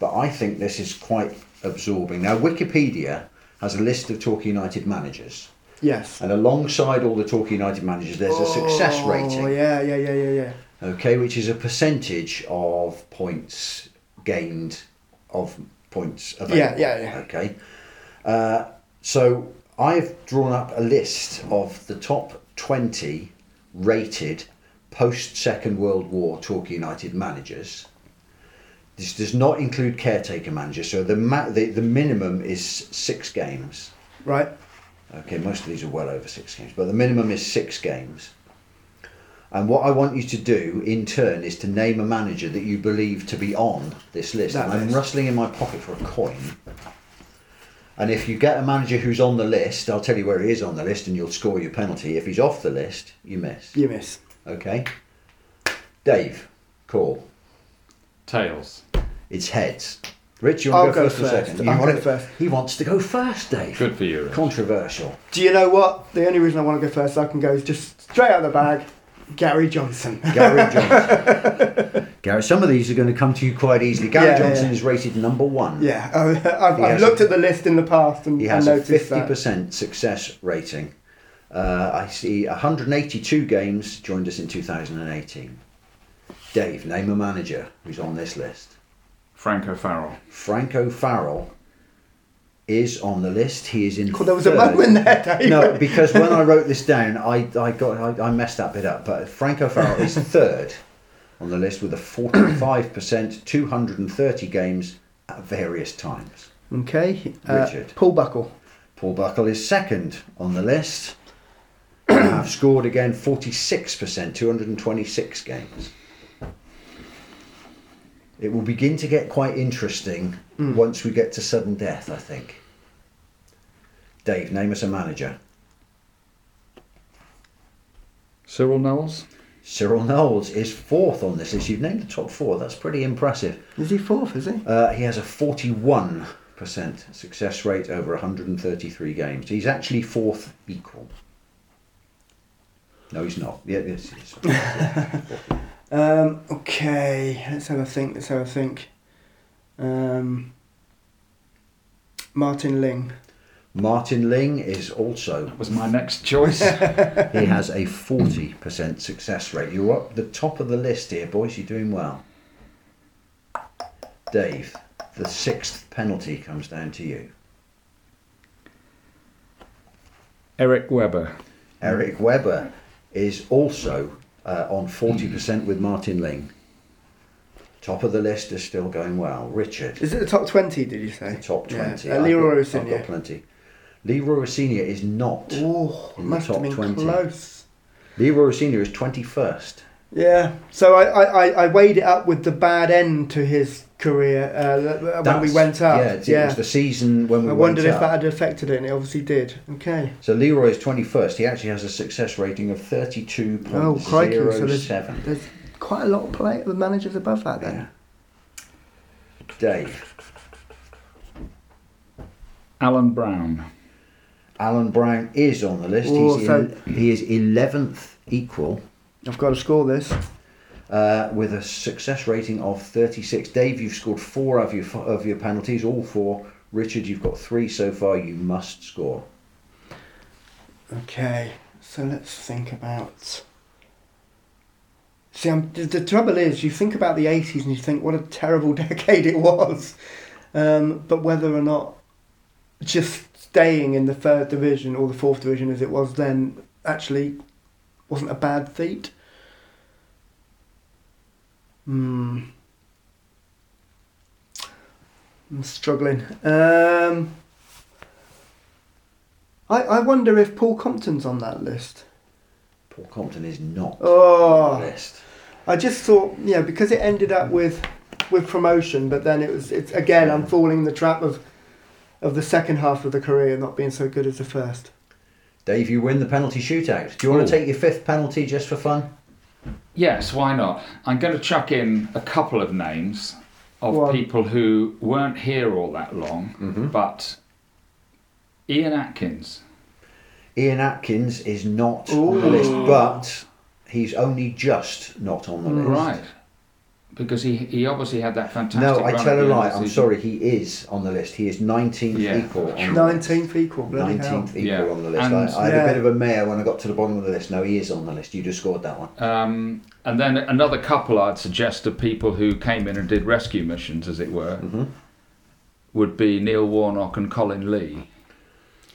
but I think this is quite absorbing. Now, Wikipedia has a list of Torquay United managers. Yes. And alongside all the Torquay United managers, there's oh, a success rating. Oh, yeah, yeah, yeah, yeah, yeah. Okay, which is a percentage of points gained, of points available. Yeah, yeah, yeah. Okay. Uh, so I've drawn up a list of the top twenty rated post Second World War Torquay United managers. This does not include caretaker managers, so the, ma- the the minimum is six games. Right. Okay, most of these are well over six games, but the minimum is six games. And what I want you to do in turn is to name a manager that you believe to be on this list. That and I'm is. rustling in my pocket for a coin. And if you get a manager who's on the list, I'll tell you where he is on the list and you'll score your penalty. If he's off the list, you miss. You miss. Okay. Dave, call. Tails. It's heads. Rich, you want to go, go first, first or second? I'll go first. He wants to go first, Dave. Good for you, Rich. Controversial. Do you know what? The only reason I want to go first so I can go is just straight out of the bag. Gary Johnson. Gary Johnson. Gary, some of these are going to come to you quite easily. Gary yeah, Johnson yeah. is rated number one. Yeah, uh, I've, I've looked a, at the list in the past and, he has and noticed that. He has a fifty percent that. success rating. Uh, I see one hundred eighty-two games, joined us in two thousand eighteen. Dave, name a manager who's on this list. Frank O'Farrell. Frank O'Farrell is on the list. He is in. Oh, there was third. a mug in there, Dave. No, because when I wrote this down, I I got I, I messed that bit up. But Frank O'Farrell is third on the list with a forty-five percent, two hundred and thirty games at various times. Okay, uh, Richard. Paul Buckle. Paul Buckle is second on the list. I've scored again, forty-six percent, two hundred and twenty-six games. It will begin to get quite interesting mm. once we get to sudden death, I think. Dave, name us a manager. Cyril Knowles. Cyril Knowles is fourth on this list. You've named the top four. That's pretty impressive. Is he fourth, is he? Uh, he has a forty-one percent success rate over one hundred thirty-three games. He's actually fourth equal. No, he's not. Yeah, yes, he is. Yeah. Um, okay, let's have a think, let's have a think. Um, Martin Ling. Martin Ling is also... That was my next choice. He has a forty percent success rate. You're up the top of the list here, boys, you're doing well. Dave, the sixth penalty comes down to you. Eric Webber. Eric Webber is also... Uh, on forty percent with Martin Ling. Top of the list is still going well. Richard. Is it the top twenty, did you say? The top twenty. Yeah. Uh, Leroy Resina. I've got plenty. Leroy Resina is not Ooh, in the top twenty. Close. Leroy Resina is twenty-first. Yeah, so I, I, I weighed it up with the bad end to his career uh, when That's, we went up. Yeah, it yeah. was the season when we I went up. I wondered if that had affected it, and it obviously did. Okay. So Leroy is twenty-first. He actually has a success rating of thirty-two point oh seven. Oh, crikey. So there's, there's quite a lot of play the managers above that then. Yeah. Dave. Alan Brown. Alan Brown is on the list. Ooh, He's so in, he is eleventh equal. I've got to score this. Uh, with a success rating of thirty-six. Dave, you've scored four of your, of your penalties, all four. Richard, you've got three so far. You must score. Okay, so let's think about... See, I'm, the, the trouble is, you think about the eighties and you think what a terrible decade it was. Um, but whether or not just staying in the third division or the fourth division as it was then actually wasn't a bad feat. Hmm. I'm struggling. Um, I I wonder if Paul Compton's on that list. Paul Compton is not oh, on the list. I just thought, yeah, because it ended up with with promotion, but then it was it's again I'm falling the trap of of the second half of the career not being so good as the first. Dave, you win the penalty shootout. Do you want Ooh. to take your fifth penalty just for fun? Yes, why not? I'm going to chuck in a couple of names of One. people who weren't here all that long, mm-hmm. but Ian Atkins. Ian Atkins is not Ooh. on the list, but he's only just not on the list. Right. Because he he obviously had that fantastic... No, I tell a lie. I'm sorry, he is on the list. He is nineteenth yeah. equal. On nineteenth equal, bloody hell. nineteenth equal yeah. on the list. And, I, I had yeah. a bit of a mare when I got to the bottom of the list. No, he is on the list. You just scored that one. Um, and then another couple I'd suggest of people who came in and did rescue missions, as it were, mm-hmm. would be Neil Warnock and Colin Lee.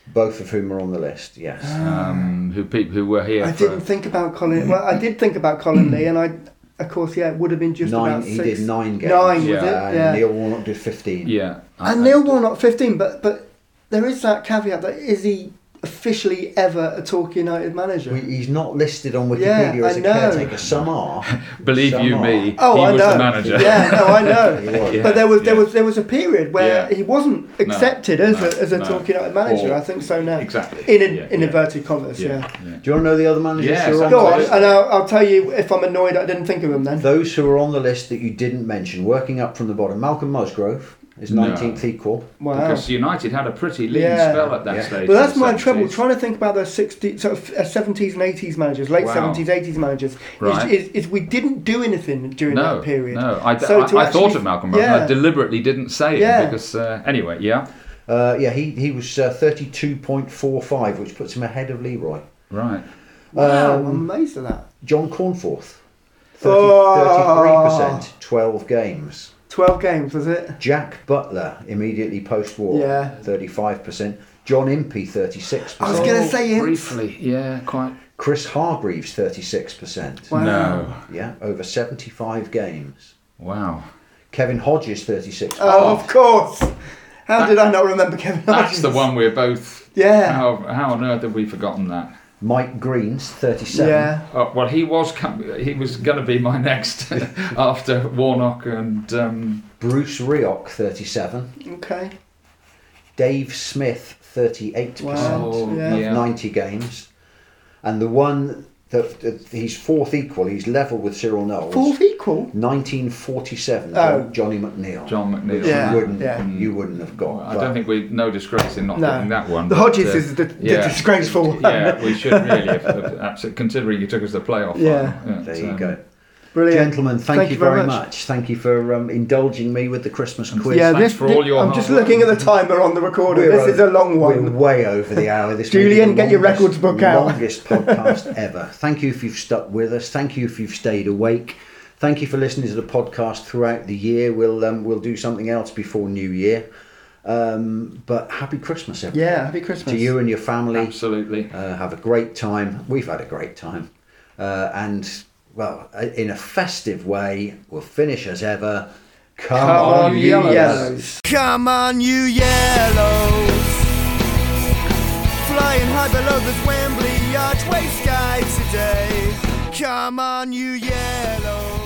Both of whom are on the list, yes. Um, who people who were here I for... didn't think about Colin... Well, I did think about Colin Lee, and I... Of course, yeah, it would have been just nine, about six. He did nine games. Nine, yeah. was it? And yeah. Neil Warnock did fifteen. Yeah. I and Neil Warnock, fifteen, but but there is that caveat that is he officially ever a Torquay United manager? We, he's not listed on Wikipedia yeah, as I a know. caretaker. Some are. Believe Some you are. me, oh, he I was know. the manager. Yeah, no, I know. yeah. But there was there yeah. was there was a period where yeah. he wasn't accepted no, as no, a as a no. Torquay United manager. Or, I think so now. Exactly. In a, yeah, in yeah. inverted commas, yeah. Yeah. yeah. Do you want to know the other managers? Yeah, who are on go on, and I'll, I'll tell you if I'm annoyed I didn't think of them then. Those who are on the list that you didn't mention, working up from the bottom, Malcolm Musgrove. Is nineteenth no. equal. Wow. Because United had a pretty lean yeah. spell at that yeah. stage. But that's my seventies. trouble, trying to think about those sixties, sort of seventies and eighties managers, late wow. seventies, eighties managers, right. is, is, is we didn't do anything during no, that period. No, I, so I, I actually, thought of Malcolm Rowan, yeah. I deliberately didn't say yeah. him because, uh, anyway, yeah. Uh, yeah, he, he was uh, thirty-two point four five, which puts him ahead of Leroy. Right. Wow, um, I'm amazed at that. John Cornforth, thirty, oh. thirty-three percent, twelve games. twelve games, was it? Jack Butler, immediately post-war, yeah. thirty-five percent. John Impey, thirty-six percent. I was going to oh, say Impey. Briefly, yeah, quite. Chris Hargreaves, thirty-six percent. Wow. No. Yeah, over seventy-five games. Wow. Kevin Hodges, thirty-six percent. Oh, of course. How that, did I not remember Kevin Hodges? That's the one we're both... Yeah. How, how on earth have we forgotten that? Mike Green's thirty-seven. Yeah. Oh, well, he was com- he was going to be my next after Warnock and um... Bruce Rioch, thirty-seven. Okay. Dave Smith, thirty-eight percent wow. yeah. of yeah. ninety games, and the one that, that he's fourth equal. He's level with Cyril Knowles. Fourth equal. nineteen forty-seven. Oh. Johnny McNeil. John McNeil. Yeah. You wouldn't, yeah. you wouldn't have got. Well, I don't think we no disgrace in not no. getting that one. The Hodges uh, is the, yeah, the disgraceful one. Yeah, we should really have, have considering you took us to the playoff. Yeah. yeah there you um, go. Brilliant. Gentlemen, thank, thank you, you very much. much. Thank you for um, indulging me with the Christmas quiz. Yeah, Thanks this, for all your I'm just work. looking at the timer on the recorder. We're this over, is a long one. We're way over the hour. This Julian, get longest, your records book out. Longest podcast ever. Thank you if you've stuck with us. Thank you if you've stayed awake. Thank you for listening to the podcast throughout the year. We'll um, we'll do something else before New Year. Um, but happy Christmas, everyone. Yeah, happy Christmas. To you and your family. Absolutely. Uh, have a great time. We've had a great time. Uh, and... Well, in a festive way, we'll finish as ever. Come, Come on, you yellows. yellows. Come on, you yellows. Flying high below this Wembley archway sky today. Come on, you yellows.